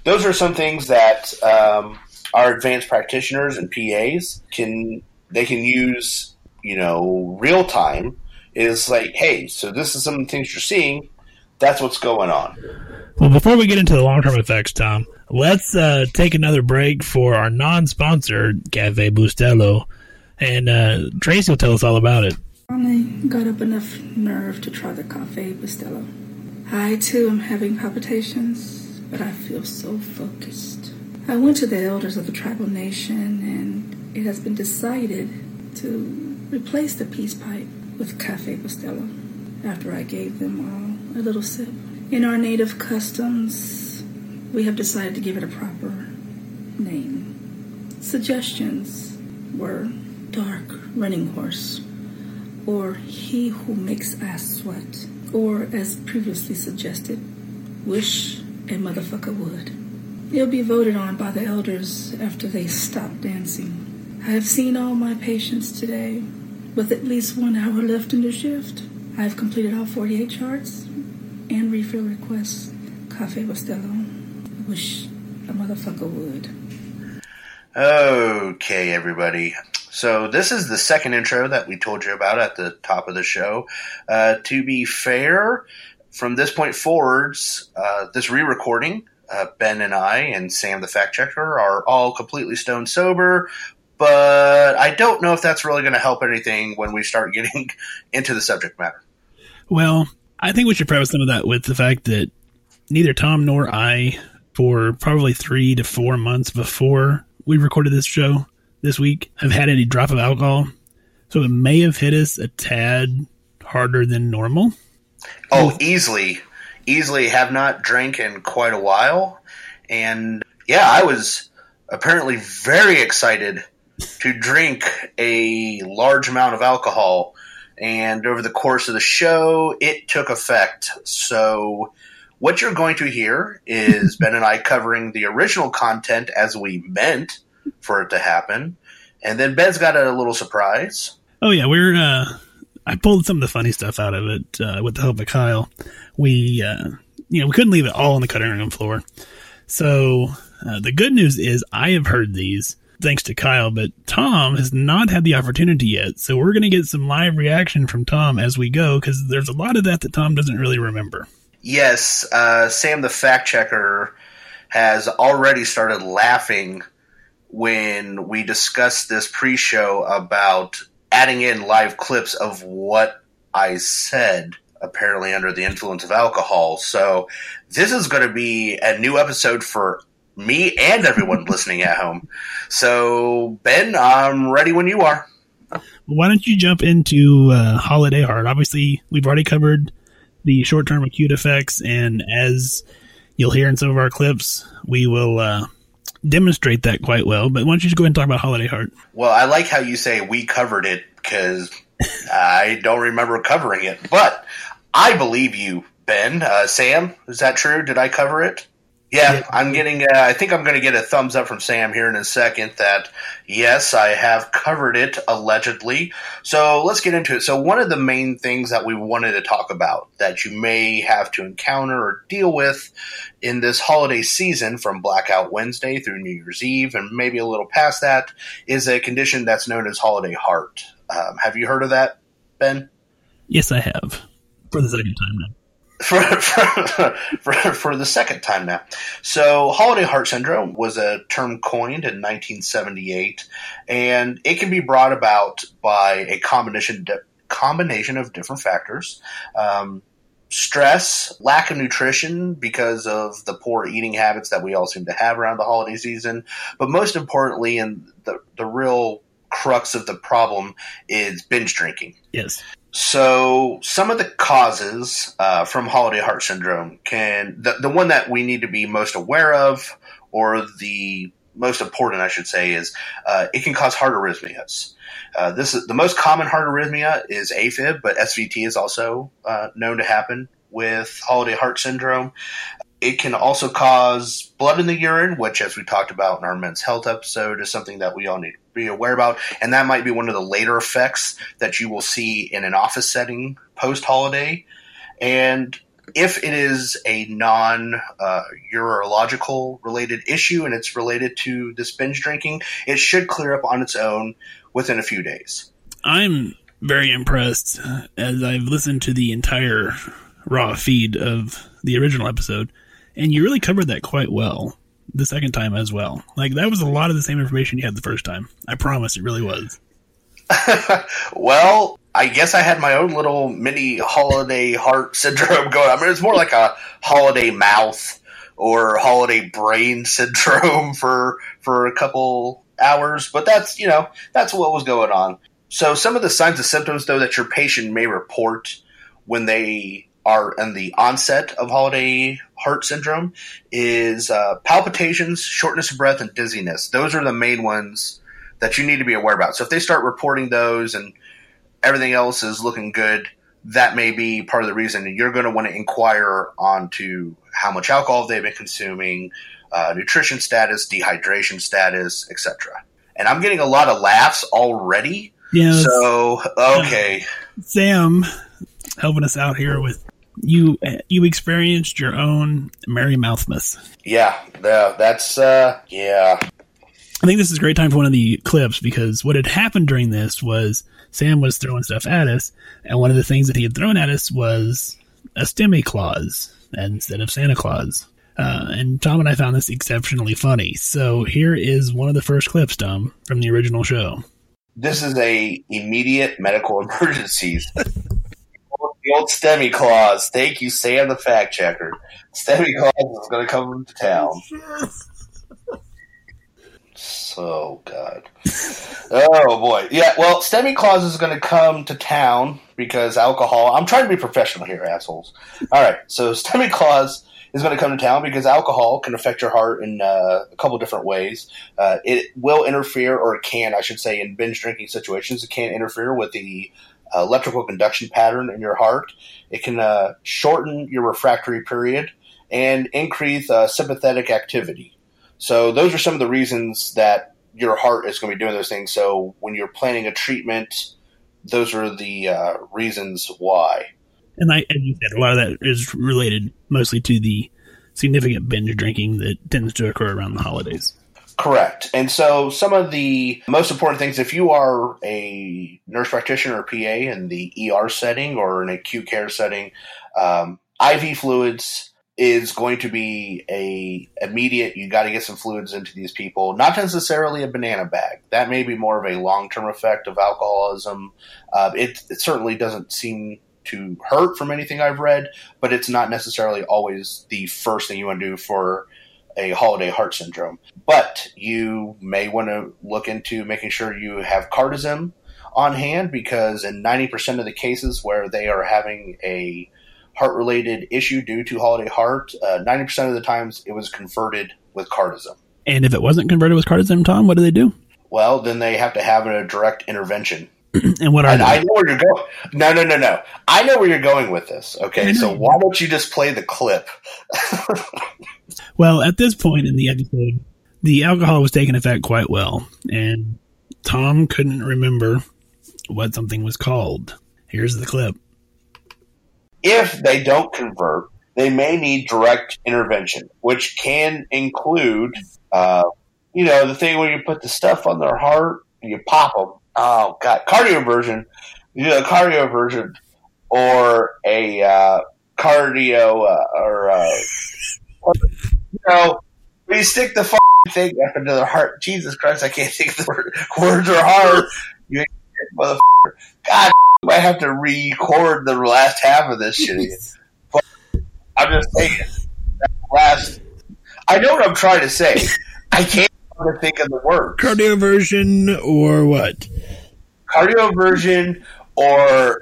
those are some things that our advanced practitioners and PAs can use. You know, real time is like, hey, so this is some of the things you're seeing. That's what's going on. Well, before we get into the long-term effects, Tom, let's take another break for our non-sponsored Café Bustelo, and Tracy will tell us all about it. Finally got up enough nerve to try the Café Bustelo. I, too, am having palpitations, but I feel so focused. I went to the elders of the tribal nation, and it has been decided to replace the peace pipe with Café Bustelo after I gave them all a little sip. In our native customs, we have decided to give it a proper name. Suggestions were dark running horse, or he who makes us sweat, or, as previously suggested, wish a motherfucker would. It'll be voted on by the elders after they stop dancing. I have seen all my patients today with at least 1 hour left in the shift. I have completed all 48 charts and refill requests. Café Bustelo. Wish a motherfucker would. Okay, everybody. So this is the second intro that we told you about at the top of the show. To be fair, from this point forwards, this re-recording, Ben and I and Sam the fact checker are all completely stone sober. But I don't know if that's really going to help anything when we start getting into the subject matter. Well, I think we should preface some of that with the fact that neither Tom nor I, for probably 3 to 4 months before we recorded this show this week, have had any drop of alcohol. So it may have hit us a tad harder than normal. Oh, easily. Easily have not drank in quite a while. And yeah, I was apparently very excited to drink a large amount of alcohol. And over the course of the show, it took effect. So what you're going to hear is Ben and I covering the original content as we meant for it to happen. And then Ben's got a little surprise. Oh, yeah. I pulled some of the funny stuff out of it with the help of Kyle. We couldn't leave it all on the cutting room floor. So the good news is I have heard these, thanks to Kyle, but Tom has not had the opportunity yet. So we're going to get some live reaction from Tom as we go, because there's a lot of that Tom doesn't really remember. Yes, Sam the fact checker has already started laughing when we discussed this pre-show about adding in live clips of what I said, apparently under the influence of alcohol. So this is going to be a new episode for me and everyone listening at home. So, Ben, I'm ready when you are. Why don't you jump into Holiday Heart? Obviously, we've already covered the short-term acute effects, and as you'll hear in some of our clips, we will demonstrate that quite well. But why don't you just go ahead and talk about Holiday Heart? Well, I like how you say we covered it, because I don't remember covering it. But I believe you, Ben. Sam, is that true? Did I cover it? Yeah, I'm getting. I think I'm going to get a thumbs up from Sam here in a second that, yes, I have covered it, allegedly. So let's get into it. So one of the main things that we wanted to talk about that you may have to encounter or deal with in this holiday season from Blackout Wednesday through New Year's Eve and maybe a little past that is a condition that's known as holiday heart. Have you heard of that, Ben? Yes, I have. For the second time now. For the second time now. So holiday heart syndrome was a term coined in 1978, and it can be brought about by a combination of different factors. Stress, lack of nutrition because of the poor eating habits that we all seem to have around the holiday season. But most importantly, and the real crux of the problem, is binge drinking. Yes. So some of the causes from holiday heart syndrome the one that we need to be most aware of, or the most important, I should say, is it can cause heart arrhythmias. This is the most common heart arrhythmia is AFib, but SVT is also known to happen with holiday heart syndrome. It can also cause blood in the urine, which, as we talked about in our men's health episode, is something that we all need to be aware about. And that might be one of the later effects that you will see in an office setting post-holiday. And if it is a non-urological related issue and it's related to this binge drinking, it should clear up on its own within a few days. I'm very impressed as I've listened to the entire raw feed of the original episode. And you really covered that quite well the second time as well. Like, that was a lot of the same information you had the first time. I promise it really was. Well, I guess I had my own little mini holiday heart syndrome going on. I mean, it's more like a holiday mouth or holiday brain syndrome for a couple hours. But that's, you know, that's what was going on. So some of the signs and symptoms, though, that your patient may report when they are in the onset of holiday heart syndrome is palpitations, shortness of breath, and dizziness. Those are the main ones that you need to be aware about. So if they start reporting those and everything else is looking good, that may be part of the reason. And you're going to want to inquire onto how much alcohol they've been consuming, nutrition status, dehydration status, etc. And I'm getting a lot of laughs already. Yeah. So, okay. Sam, helping us out here with you experienced your own Merry Mouthmas. Yeah, that's, yeah. I think this is a great time for one of the clips, because what had happened during this was Sam was throwing stuff at us, and one of the things that he had thrown at us was a STEMI clause instead of Santa Claus. And Tom and I found this exceptionally funny. So here is one of the first clips, Tom, from the original show. This is a immediate medical emergency. The old STEMI clause. Thank you, Sam the fact checker. STEMI clause is going to come to town. So God. Oh boy. Yeah. Well, STEMI clause is going to come to town because alcohol. I'm trying to be professional here, assholes. All right. So STEMI clause is going to come to town because alcohol can affect your heart in a couple different ways. It will interfere, or it can, I should say, in binge drinking situations. It can interfere with the electrical conduction pattern in your heart. It can shorten your refractory period and increase sympathetic activity. So those are some of the reasons that your heart is going to be doing those things. So when you're planning a treatment, those are the reasons why. And as you said, a lot of that is related mostly to the significant binge drinking that tends to occur around the holidays. Correct. And so some of the most important things, if you are a nurse practitioner or PA in the ER setting or an acute care setting, IV fluids is going to be an immediate, you got to get some fluids into these people, not necessarily a banana bag. That may be more of a long-term effect of alcoholism. It certainly doesn't seem to hurt from anything I've read, but it's not necessarily always the first thing you want to do for a holiday heart syndrome. But you may want to look into making sure you have Cardizem on hand, because in 90% of the cases where they are having a heart-related issue due to holiday heart, 90% of the times it was converted with Cardizem. And if it wasn't converted with Cardizem, Tom, what do they do? Well, then they have to have a direct intervention. And what I know where you're going. No. I know where you're going with this. Okay, so why don't you just play the clip? Well, at this point in the episode, the alcohol was taking effect quite well, and Tom couldn't remember what something was called. Here's the clip. If they don't convert, they may need direct intervention, which can include, the thing where you put the stuff on their heart and you pop them. Oh, God, cardioversion, cardioversion, or a cardio, when you stick the thing up into their heart. Jesus Christ, I can't think of the word. Words are hard. You motherfucker. God, I might have to record the last half of this shit again. But I'm just saying, I know what I'm trying to say. I can't think of the word. Cardioversion or what? Cardioversion or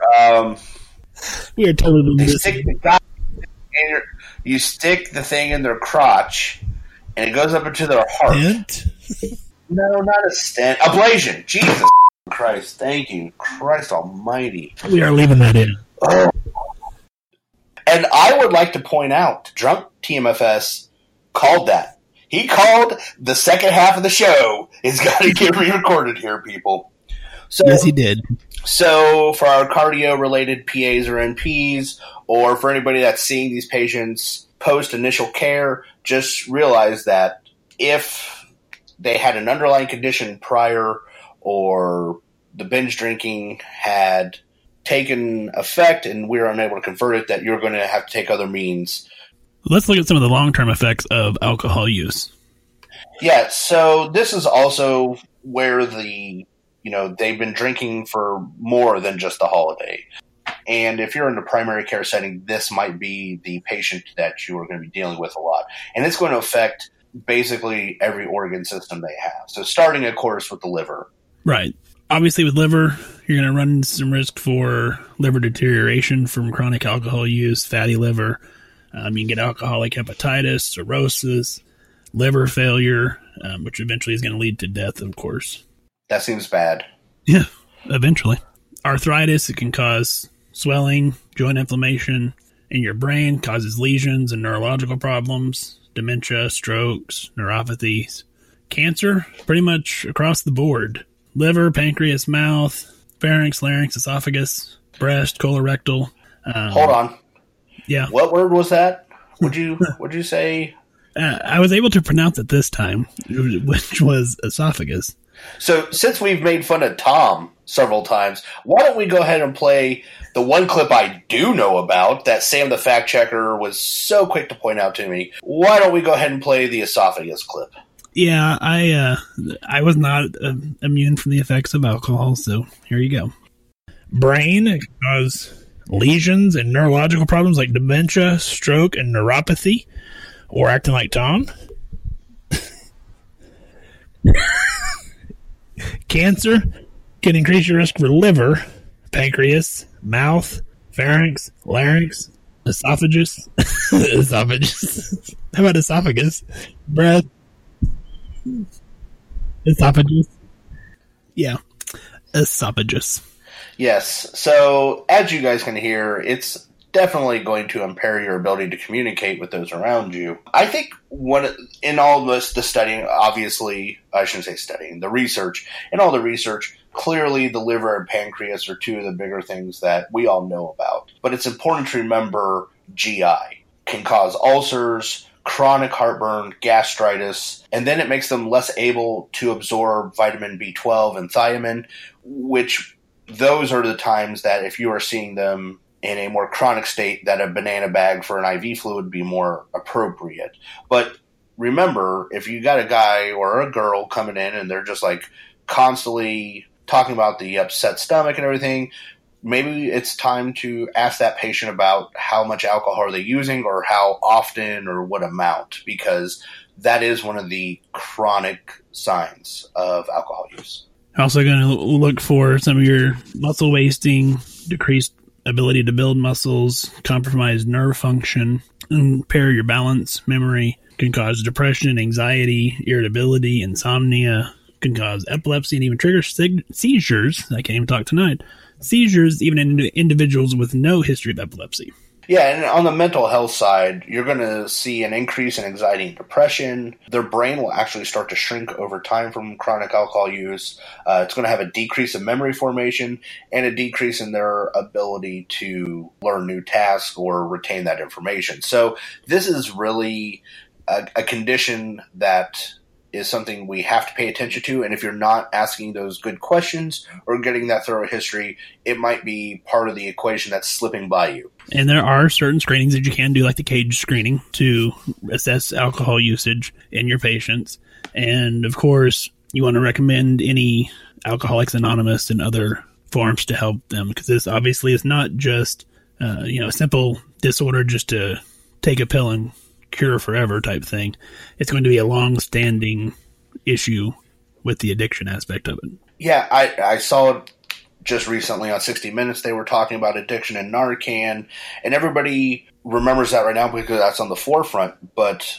we are totally you stick the thing in their crotch and it goes up into their heart. Stent? No, not a stent. Ablation. Jesus Christ. Thank you. Christ almighty. We are leaving that in. Oh. And I would like to point out, Drunk TMFS called that. He called the second half of the show. It's got to get re-recorded here, people. So, yes, he did. So for our cardio-related PAs or NPs, or for anybody that's seeing these patients post-initial care, just realize that if they had an underlying condition prior or the binge drinking had taken effect and we're unable to convert it, that you're going to have to take other means. Let's look at some of the long-term effects of alcohol use. Yeah, so this is also where the, you know, they've been drinking for more than just the holiday. And if you're in the primary care setting, this might be the patient that you are going to be dealing with a lot. And it's going to affect basically every organ system they have. So starting, of course, with the liver. Right. Obviously, with liver, you're going to run some risk for liver deterioration from chronic alcohol use, fatty liver. You can get alcoholic hepatitis, cirrhosis, liver failure, which eventually is going to lead to death, of course. That seems bad. Yeah, eventually. Arthritis, it can cause swelling, joint inflammation in your brain, causes lesions and neurological problems, dementia, strokes, neuropathies. Cancer, pretty much across the board. Liver, pancreas, mouth, pharynx, larynx, esophagus, breast, colorectal. Hold on. Yeah. What word was that? Would you say? I was able to pronounce it this time, which was esophagus. So since we've made fun of Tom several times, why don't we go ahead and play the one clip I do know about that Sam the Fact Checker was so quick to point out to me. Why don't we go ahead and play the esophagus clip? Yeah, I was not immune from the effects of alcohol, so here you go. Brain, it can cause lesions and neurological problems like dementia, stroke, and neuropathy, or acting like Tom. Cancer can increase your risk for liver, pancreas, mouth, pharynx, larynx, esophagus. How about esophagus? Breath. Esophagus. Yeah. Esophagus. Yes. So, as you guys can hear, it's definitely going to impair your ability to communicate with those around you. I think what in all of this, the studying, obviously, I shouldn't say studying, the research, in all the research, clearly the liver and pancreas are two of the bigger things that we all know about. But it's important to remember GI can cause ulcers, chronic heartburn, gastritis, and then it makes them less able to absorb vitamin B12 and thiamine, which those are the times that if you are seeing them in a more chronic state, that a banana bag for an IV fluid would be more appropriate. But remember, if you got a guy or a girl coming in and they're just like constantly talking about the upset stomach and everything, maybe it's time to ask that patient about how much alcohol are they using or how often or what amount, because that is one of the chronic signs of alcohol use. Also going to look for some of your muscle wasting, decreased ability to build muscles, compromised nerve function, impair your balance, memory, can cause depression, anxiety, irritability, insomnia, can cause epilepsy and even trigger seizures. I can't even talk tonight. Seizures, even in individuals with no history of epilepsy. Yeah, and on the mental health side, you're going to see an increase in anxiety and depression. Their brain will actually start to shrink over time from chronic alcohol use. It's going to have a decrease in memory formation and a decrease in their ability to learn new tasks or retain that information. So this is really a condition that is something we have to pay attention to. And if you're not asking those good questions or getting that thorough history, it might be part of the equation that's slipping by you. And there are certain screenings that you can do, like the CAGE screening, to assess alcohol usage in your patients. And of course, you want to recommend any Alcoholics Anonymous and other forums to help them, because this obviously is not just a simple disorder just to take a pill and cure forever type thing. It's going to be a long-standing issue with the addiction aspect of it. Yeah, I saw it just recently on 60 Minutes. They were talking about addiction and Narcan, and everybody remembers that right now because that's on the forefront, but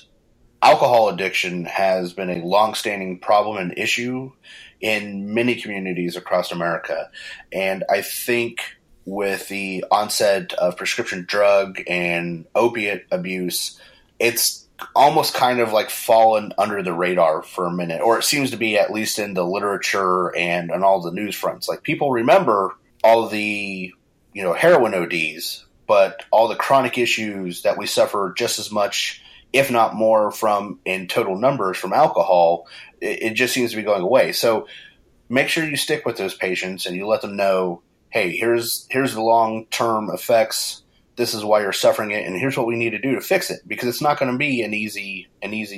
alcohol addiction has been a long-standing problem and issue in many communities across America, and I think with the onset of prescription drug and opiate abuse, it's almost kind of like fallen under the radar for a minute, or it seems to be, at least in the literature and on all the news fronts. Like, people remember all the, you know, heroin ODs, but all the chronic issues that we suffer just as much, if not more, from in total numbers from alcohol, it just seems to be going away. So make sure you stick with those patients and you let them know, hey, here's the long-term effects. This is why you're suffering it, and here's what we need to do to fix it, because it's not going to be an easy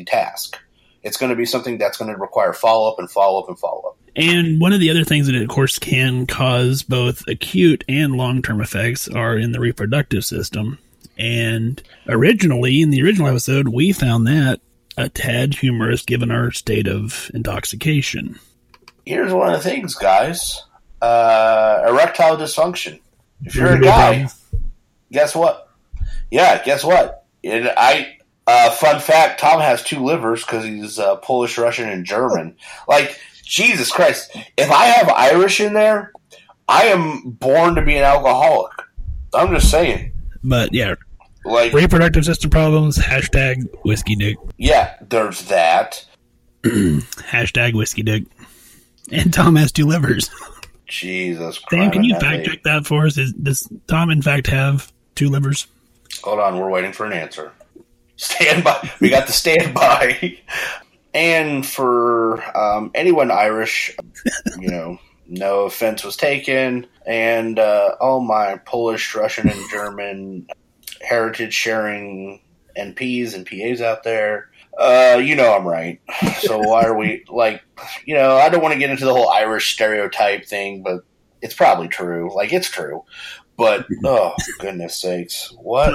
task. It's going to be something that's going to require follow-up and follow-up and follow-up. And one of the other things that, of course, can cause both acute and long-term effects are in the reproductive system. And originally, in the original episode, we found that a tad humorous given our state of intoxication. Here's one of the things, guys. Erectile dysfunction. If you're a guy, guess what? Yeah, guess what? Fun fact, Tom has two livers because he's Polish, Russian, and German. Like, Jesus Christ. If I have Irish in there, I am born to be an alcoholic. I'm just saying. But, yeah. Like, reproductive system problems, hashtag whiskey dick. Yeah, there's that. Hashtag whiskey dick. And Tom has two livers. Jesus Christ. Sam, can you fact check that for us? Does Tom, in fact, have two livers? Hold on. We're waiting for an answer. Stand by. We got the standby. And for anyone Irish, you know, no offense was taken. And all my Polish, Russian, and German heritage sharing NPs and PAs out there. You know I'm right. So why are we, like, you know, I don't want to get into the whole Irish stereotype thing, but it's probably true. Like, it's true. But, oh, goodness sakes. What?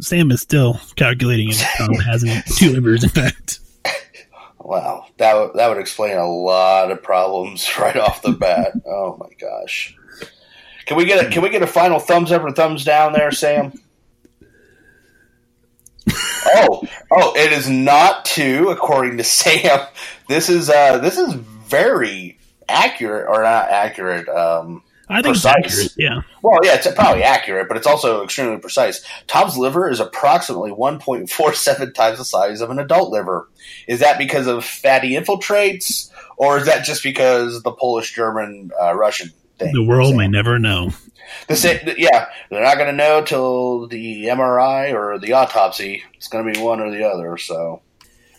Sam is still calculating if Tom has two livers, in fact. Wow. That would explain a lot of problems right off the bat. Oh, my gosh. Can we get a final thumbs up or thumbs down there, Sam? Oh! It is not two, according to Sam. This is very accurate, or not accurate. I think precise. It's accurate. Yeah. Well, yeah, it's probably accurate, but it's also extremely precise. Tom's liver is approximately 1.47 times the size of an adult liver. Is that because of fatty infiltrates, or is that just because the Polish, German, Russian thing? The world may never know. They're not going to know till the MRI or the autopsy. It's going to be one or the other. So,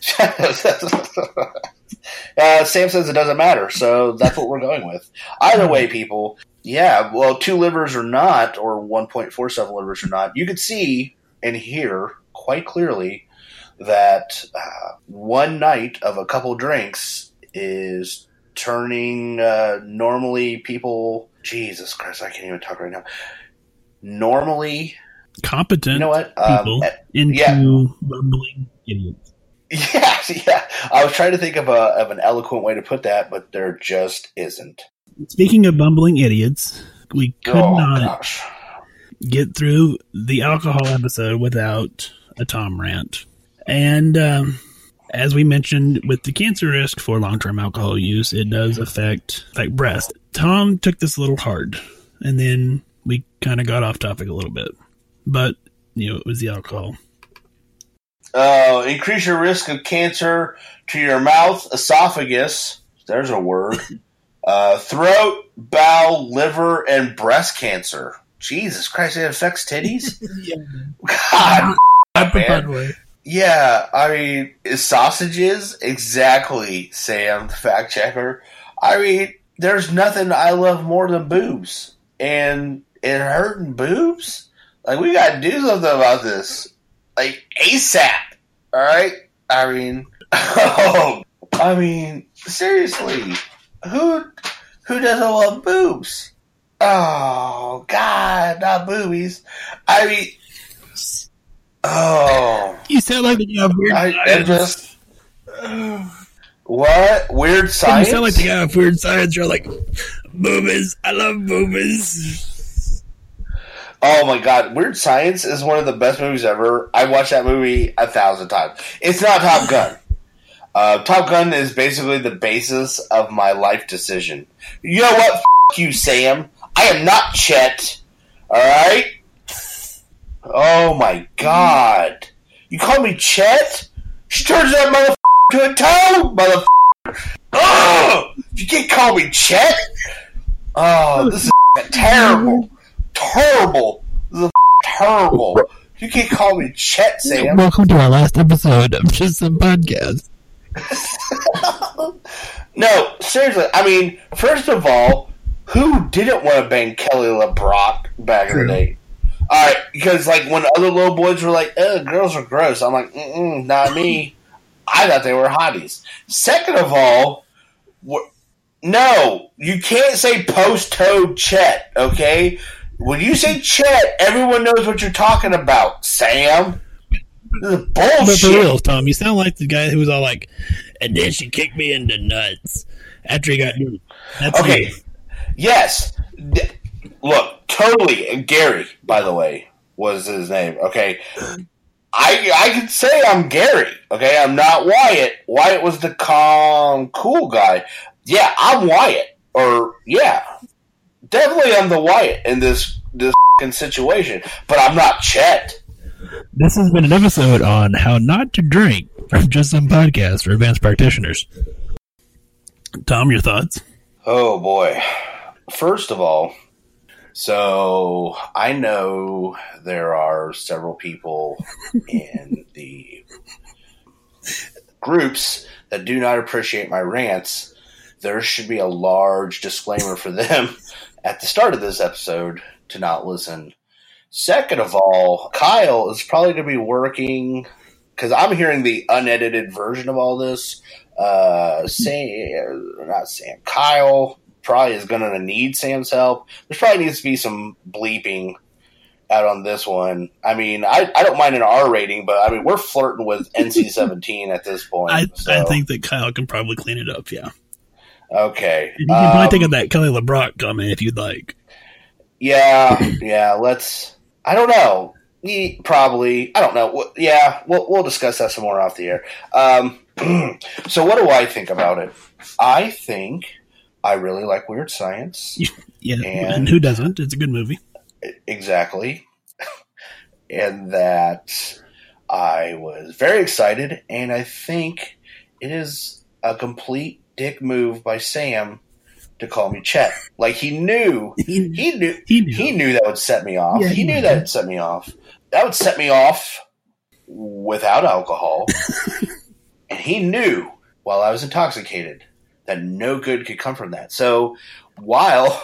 Sam says it doesn't matter. So that's what we're going with. Either way, people. Yeah. Well, two livers or not, or 1.47 livers or not, you could see and hear quite clearly that one night of a couple drinks is turning normally people. Jesus Christ, I can't even talk right now. Normally competent, you know what? People into bumbling idiots. Yeah. I was trying to think of an eloquent way to put that, but there just isn't. Speaking of bumbling idiots, we could get through the alcohol episode without a Tom rant. And as we mentioned, with the cancer risk for long-term alcohol use, it does affect breast. Tom took this a little hard, and then we kind of got off topic a little bit. But, you know, it was the alcohol. Increase your risk of cancer to your mouth, esophagus, there's a word, throat, bowel, liver, and breast cancer. Jesus Christ, it affects titties? Yeah. God, man. Way. Yeah, I mean, sausages? Exactly, Sam, the fact checker. I mean, there's nothing I love more than boobs. And hurting boobs? Like, we got to do something about this. Like, ASAP. All right? I mean, seriously. Who doesn't love boobs? Oh, God, not boobies. I mean... Oh. You sound like you have weird science. What? Weird science? You sound like you have weird science. You're like, boobies. I love boobies. Oh, my God. Weird Science is one of the best movies ever. I watched that movie 1,000 times. It's not Top Gun. Top Gun is basically the basis of my life decision. You know what? F*** you, Sam. I am not Chet. All right? Oh, my God. You call me Chet? She turns that motherfucker to a toe, motherfucker. Oh, you can't call me Chet. Oh, this is terrible. Terrible. This is terrible. You can't call me Chet, Sam. Welcome to our last episode of Just Some Podcasts. No, seriously. I mean, first of all, who didn't want to bang Kelly LeBrock back in the day? All right, because like when other little boys were like, "Oh, girls are gross," I'm like, "Mm-mm, not me." I thought they were hotties. Second of all, no, you can't say post-toed Chet. Okay, when you say Chet, everyone knows what you're talking about, Sam. This is bullshit. But for real, Tom, you sound like the guy who was all like, "And then she kicked me in the nuts after he got me." Okay. Weird. Yes. Look, totally. And Gary, by the way, was his name. Okay. I can say I'm Gary. Okay. I'm not Wyatt. Wyatt was the calm, cool guy. Yeah, I'm Wyatt. Or yeah, definitely I'm the Wyatt in this situation. But I'm not Chet. This has been an episode on how not to drink from Just Some Podcasts for advanced practitioners. Tom, your thoughts? Oh, boy. First of all, so I know there are several people in the groups that do not appreciate my rants. There should be a large disclaimer for them at the start of this episode to not listen. Second of all, Kyle is probably going to be working, because I'm hearing the unedited version of all this. Kyle probably is going to need Sam's help. There probably needs to be some bleeping out on this one. I mean, I don't mind an R rating, but I mean, we're flirting with NC-17 at this point. I think that Kyle can probably clean it up, yeah. Okay. You can probably think of that Kelly LeBrock comment if you'd like. Yeah, I don't know. Probably. I don't know. Yeah, we'll discuss that some more off the air. So what do I think about it? I think I really like Weird Science. Yeah, and who doesn't? It's a good movie. Exactly. And that I was very excited, and I think it is a complete dick move by Sam to call me Chet. Like, he knew that would set me off. Yeah, he knew that would set me off. That would set me off without alcohol. And he knew while I was intoxicated that no good could come from that. So while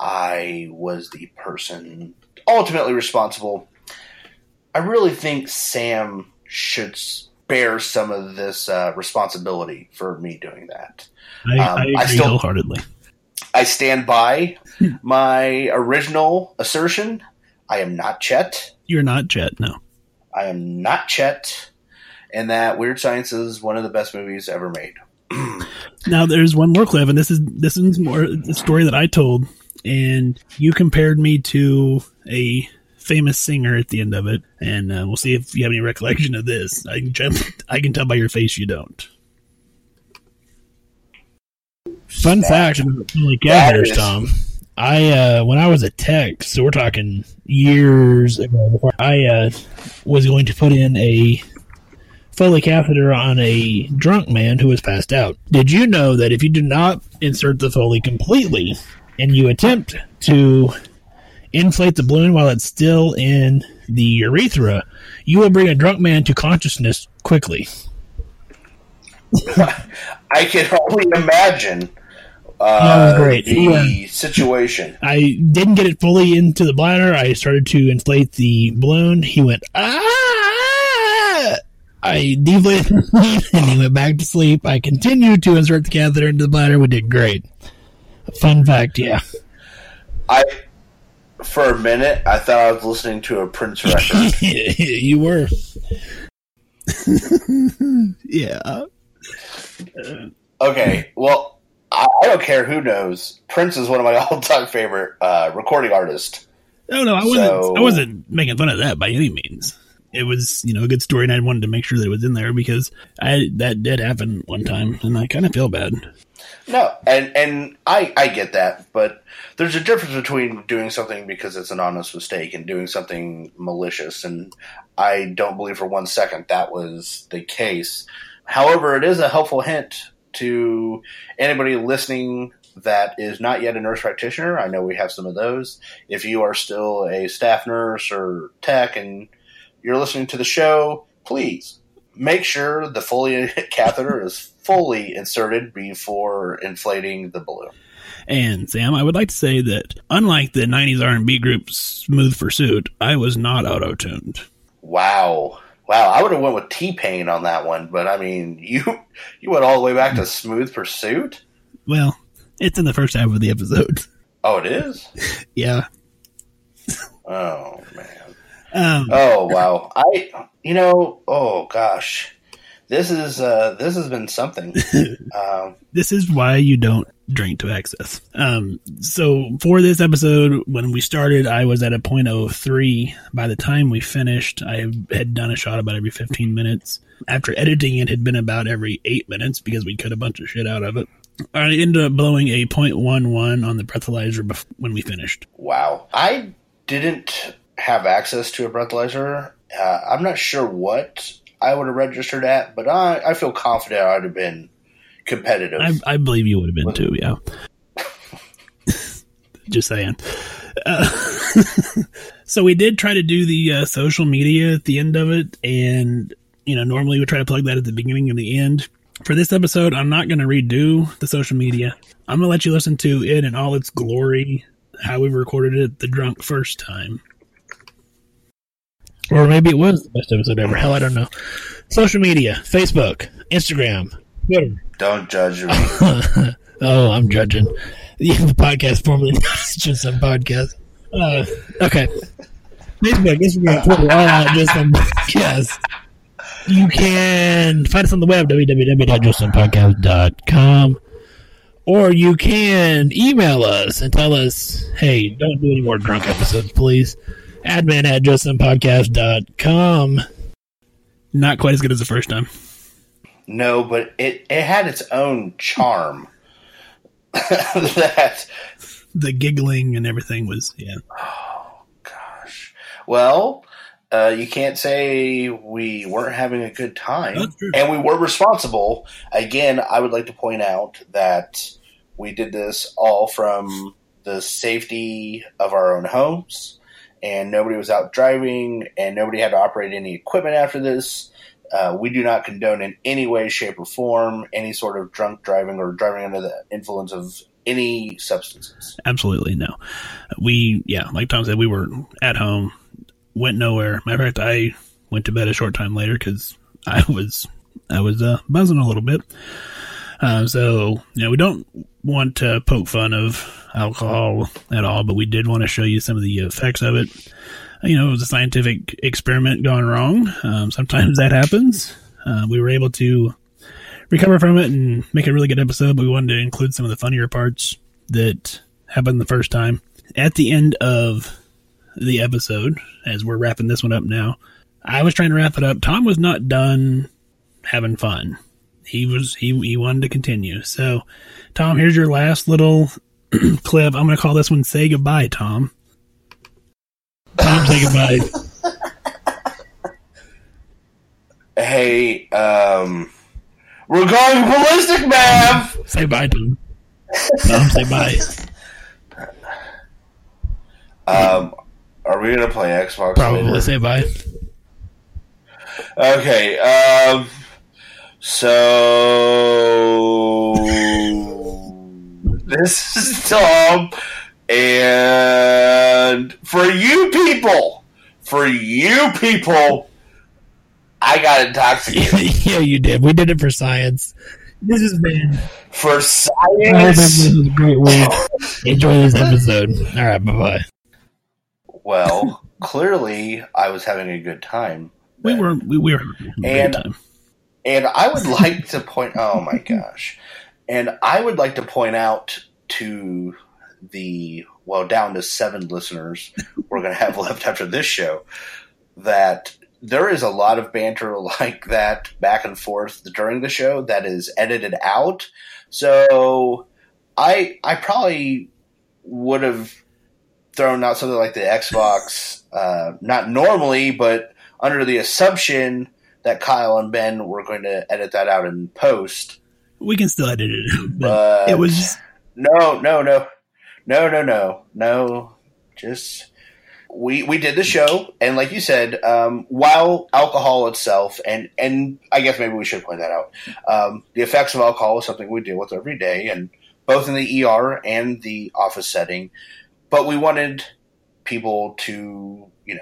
I was the person ultimately responsible, I really think Sam should bear some of this responsibility for me doing that. I agree wholeheartedly. I stand by my original assertion. I am not Chet. You're not Chet, no. I am not Chet, and that Weird Science is one of the best movies ever made. Now, there's one more clip, and this is more the story that I told, and you compared me to a famous singer at the end of it, and we'll see if you have any recollection of this. I can tell by your face you don't. Fun fact about Kelly Cathers, Tom. When I was a tech, so we're talking years ago, I was going to put in a Foley catheter on a drunk man who was passed out. Did you know that if you do not insert the Foley completely and you attempt to inflate the balloon while it's still in the urethra, you will bring a drunk man to consciousness quickly? I can only imagine the situation. I didn't get it fully into the bladder. I started to inflate the balloon. He went, ah! I deflated and he went back to sleep. I continued to insert the catheter into the bladder. We did great. Fun fact, yeah. For a minute, I thought I was listening to a Prince record. You were. Yeah. Okay, well, I don't care who knows. Prince is one of my all-time favorite recording artists. No, I wasn't making fun of that by any means. it was, you know, a good story, and I wanted to make sure that it was in there because that did happen one time, and I kind of feel bad. No, and I get that, but there's a difference between doing something because it's an honest mistake and doing something malicious, and I don't believe for one second that was the case. However, it is a helpful hint to anybody listening that is not yet a nurse practitioner. I know we have some of those. If you are still a staff nurse or tech and you're listening to the show, please make sure the Foley catheter is fully inserted before inflating the balloon. And Sam, I would like to say that unlike the 90s R&B group Smooth Pursuit, I was not auto-tuned. Wow, I would have went with T-Pain on that one, but I mean, you went all the way back to Smooth Pursuit? Well, it's in the first half of the episode. Oh, it is? Yeah. Oh, man. Oh, wow. Oh, gosh. This has been something. This is why you don't drink to excess. So for this episode, when we started, I was at a 0.03. By the time we finished, I had done a shot about every 15 minutes. After editing, it had been about every 8 minutes because we cut a bunch of shit out of it. I ended up blowing a 0.11 on the breathalyzer when we finished. Wow. I didn't have access to a breathalyzer. I'm not sure what I would have registered at, but I feel confident I would have been competitive. I believe you would have been too, yeah. Just saying. So we did try to do the social media at the end of it, and you know, normally we try to plug that at the beginning and the end. For this episode, I'm not going to redo the social media. I'm going to let you listen to it in all its glory, how we recorded it the drunk first time. Or maybe it was the best episode ever. Hell, I don't know. Social media, Facebook, Instagram, Twitter. Don't judge me. Oh, I'm judging. The podcast formerly Just Some Podcasts. Okay. Facebook, Instagram, Twitter, all out Just Some Podcasts. You can find us on the web, www.justsomepodcast.com. Or you can email us and tell us, hey, don't do any more drunk episodes, please. admin@justsomepodcast.com. Not quite as good as the first time. No, but it had its own charm. That the giggling and everything was, yeah. Oh, gosh. Well, you can't say we weren't having a good time. And we were responsible. Again, I would like to point out that we did this all from the safety of our own homes. And nobody was out driving, and nobody had to operate any equipment after this. We do not condone in any way, shape, or form any sort of drunk driving or driving under the influence of any substances. Absolutely no. Like Tom said, we were at home, went nowhere. Matter of fact, I went to bed a short time later because I was buzzing a little bit. So, you know, we don't want to poke fun of alcohol at all, but we did want to show you some of the effects of it. You know, it was a scientific experiment gone wrong. Sometimes that happens. We were able to recover from it and make a really good episode, but we wanted to include some of the funnier parts that happened the first time. At the end of the episode, as we're wrapping this one up now, I was trying to wrap it up. Tom was not done having fun. He wanted to continue. So, Tom, here's your last little clip. I'm going to call this one Say Goodbye, Tom. Tom, say goodbye. Hey, we're going ballistic, man! Say bye, Tom. Tom, say bye. Are we going to play Xbox? Probably. Later? Say bye. Okay, So, this is Tom, and for you people, I got intoxicated. Yeah, you did. We did it for science. This has been For Science. This is a great week. Enjoy this episode. All right, bye-bye. Well, clearly, I was having a good time. Then. We were having a good time. And I would like to point... Oh, my gosh. And I would like to point out to the... Well, down to 7 listeners we're going to have left after this show that there is a lot of banter like that back and forth during the show that is edited out. So I probably would have thrown out something like the Xbox, not normally, but under the assumption that Kyle and Ben were going to edit that out in post. We can still edit it out, but it was just... No. Just... We did the show, and like you said, while alcohol itself, and I guess maybe we should point that out, the effects of alcohol is something we deal with every day, and both in the ER and the office setting, but we wanted people to, you know,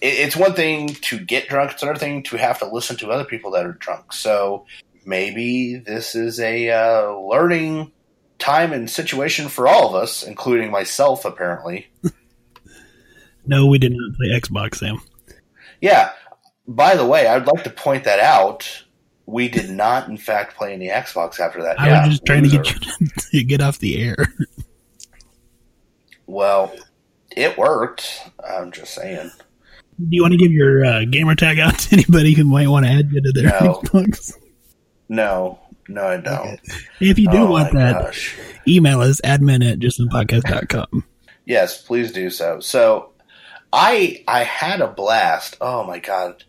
it's one thing to get drunk, it's another thing to have to listen to other people that are drunk, so maybe this is a learning time and situation for all of us, including myself, apparently. No, we did not play Xbox, Sam. Yeah. By the way, I would like to point that out. We did not, in fact, play any Xbox after that. I was just trying to get you to get off the air. Well, it worked. I'm just saying. Do you want to give your gamer tag out to anybody who might want to add you to their Xbox? No, I don't. Okay. If you do want that, email us admin@justsomepodcasts.com. Yes, please do so. So... I had a blast. Oh, my God.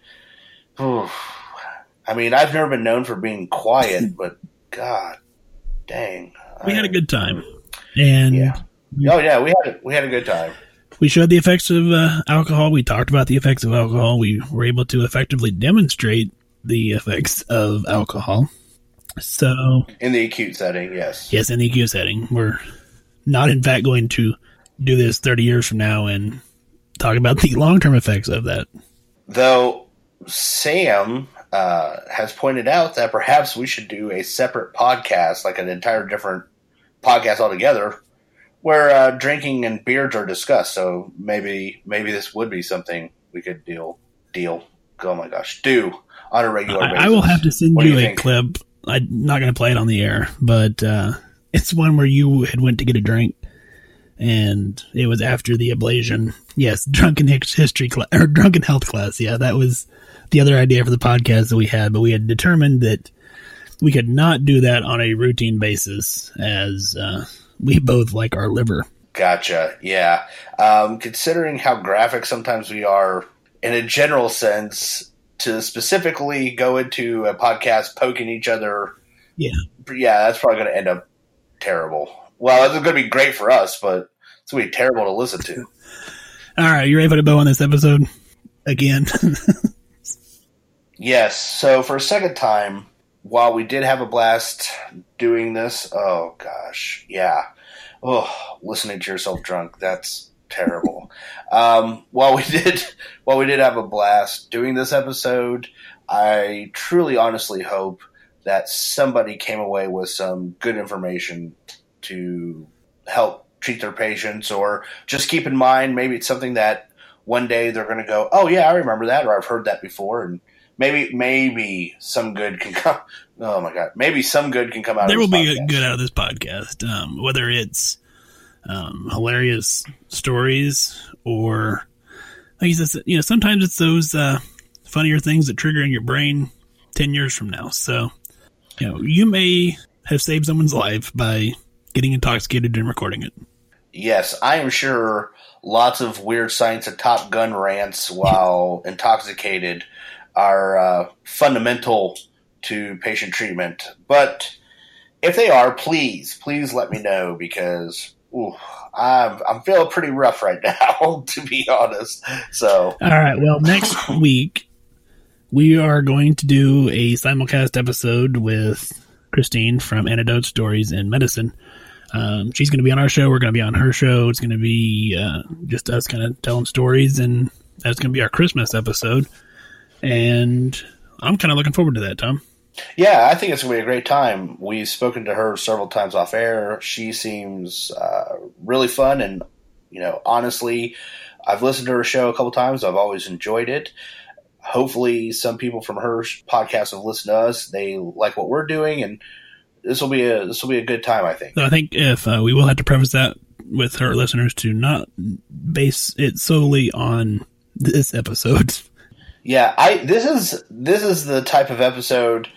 Oof. I mean, I've never been known for being quiet, but God dang. We had a good time. And yeah. Oh, yeah, we had a good time. We showed the effects of alcohol. We talked about the effects of alcohol. We were able to effectively demonstrate the effects of alcohol. So in the acute setting, yes. Yes, in the acute setting. We're not, in fact, going to do this 30 years from now and talk about the long-term effects of that. Though Sam has pointed out that perhaps we should do a separate podcast, like an entire different podcast altogether, where drinking and beards are discussed. So maybe this would be something we could deal. Oh my gosh, do on a regular basis. I will have to send you a clip. I'm not going to play it on the air, but it's one where you had went to get a drink. And it was after the ablation. Yes, drunken health class. Yeah, that was the other idea for the podcast that we had. But we had determined that we could not do that on a routine basis, as we both like our liver. Gotcha. Yeah. Considering how graphic sometimes we are in a general sense, to specifically go into a podcast poking each other. Yeah, that's probably going to end up terrible. Well, it's going to be great for us, but it's going to be terrible to listen to. All right, you ready to put a bow on this episode again? Yes. So for a second time, while we did have a blast doing this, oh gosh, yeah. Oh, listening to yourself drunk—that's terrible. While we did have a blast doing this episode, I truly, honestly hope that somebody came away with some good information to help treat their patients, or just keep in mind, maybe it's something that one day they're going to go, oh yeah, I remember that, or I've heard that before, and maybe some good can come. Oh my God, maybe some good can come out. There will be good out of this podcast, whether it's hilarious stories or, like you said, you know, sometimes it's those funnier things that trigger in your brain 10 years from now. So you know, you may have saved someone's life by getting intoxicated and recording it. Yes, I am sure lots of weird science and Top Gun rants while intoxicated are fundamental to patient treatment. But if they are, please let me know, because I'm feeling pretty rough right now, to be honest. So, all right, well, next week we are going to do a simulcast episode with Christine from Antidote Stories in Medicine. She's going to be on our show. We're going to be on her show. It's going to be just us kind of telling stories, and that's going to be our Christmas episode. And I'm kind of looking forward to that, Tom. Yeah, I think it's going to be a great time. We've spoken to her several times off air. She seems really fun, and you know, honestly, I've listened to her show a couple times. I've always enjoyed it. Hopefully, some people from her podcast have listened to us. They like what we're doing, and this will be a good time, I think. So I think if we will have to preface that with her listeners to not base it solely on this episode. Yeah, this is the type of episode.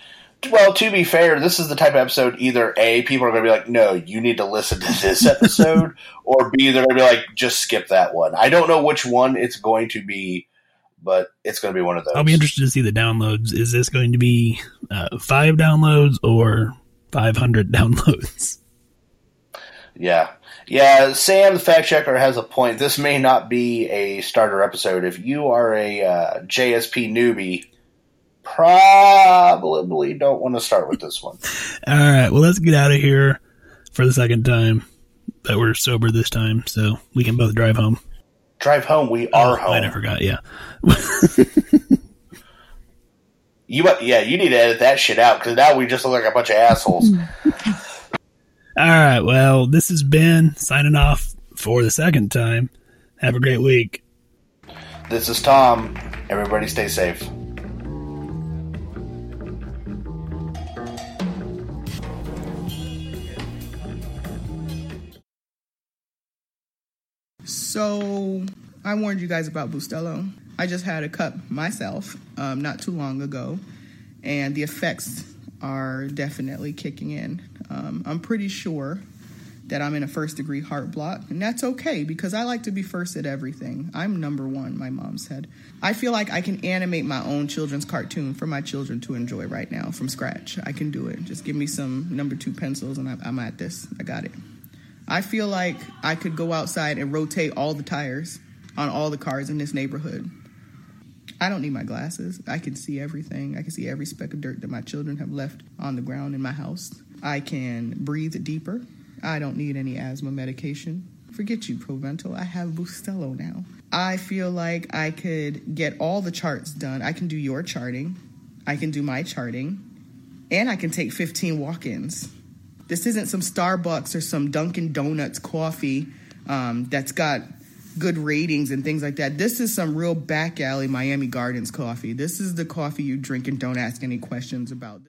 Well, to be fair, this is the type of episode either A, people are going to be like, no, you need to listen to this episode, or B, they're going to be like, just skip that one. I don't know which one it's going to be, but it's going to be one of those. I'll be interested to see the downloads. Is this going to be 5 downloads or 500 downloads? Yeah, Sam the Fact Checker has a point. This may not be a starter episode. If you are a JSP newbie, probably don't want to start with this one. All right, well, let's get out of here for the second time. But we're sober this time, so we can both drive home. Drive home? We are home. I forgot, yeah. You need to edit that shit out, because now we just look like a bunch of assholes. All right, well, this has been signing off for the second time. Have a great week. This is Tom. Everybody stay safe. So, I warned you guys about Bustelo. I just had a cup myself not too long ago, and the effects are definitely kicking in. I'm pretty sure that I'm in a first-degree heart block, and that's okay because I like to be first at everything. I'm number one, my mom said. I feel like I can animate my own children's cartoon for my children to enjoy right now from scratch. I can do it. Just give me some number 2 pencils, and I'm at this. I got it. I feel like I could go outside and rotate all the tires on all the cars in this neighborhood. I don't need my glasses. I can see everything. I can see every speck of dirt that my children have left on the ground in my house. I can breathe deeper. I don't need any asthma medication. Forget you, Proventil. I have Bustelo now. I feel like I could get all the charts done. I can do your charting. I can do my charting. And I can take 15 walk-ins. This isn't some Starbucks or some Dunkin' Donuts coffee that's got good ratings and things like that. This is some real back alley Miami Gardens coffee. This is the coffee you drink and don't ask any questions about.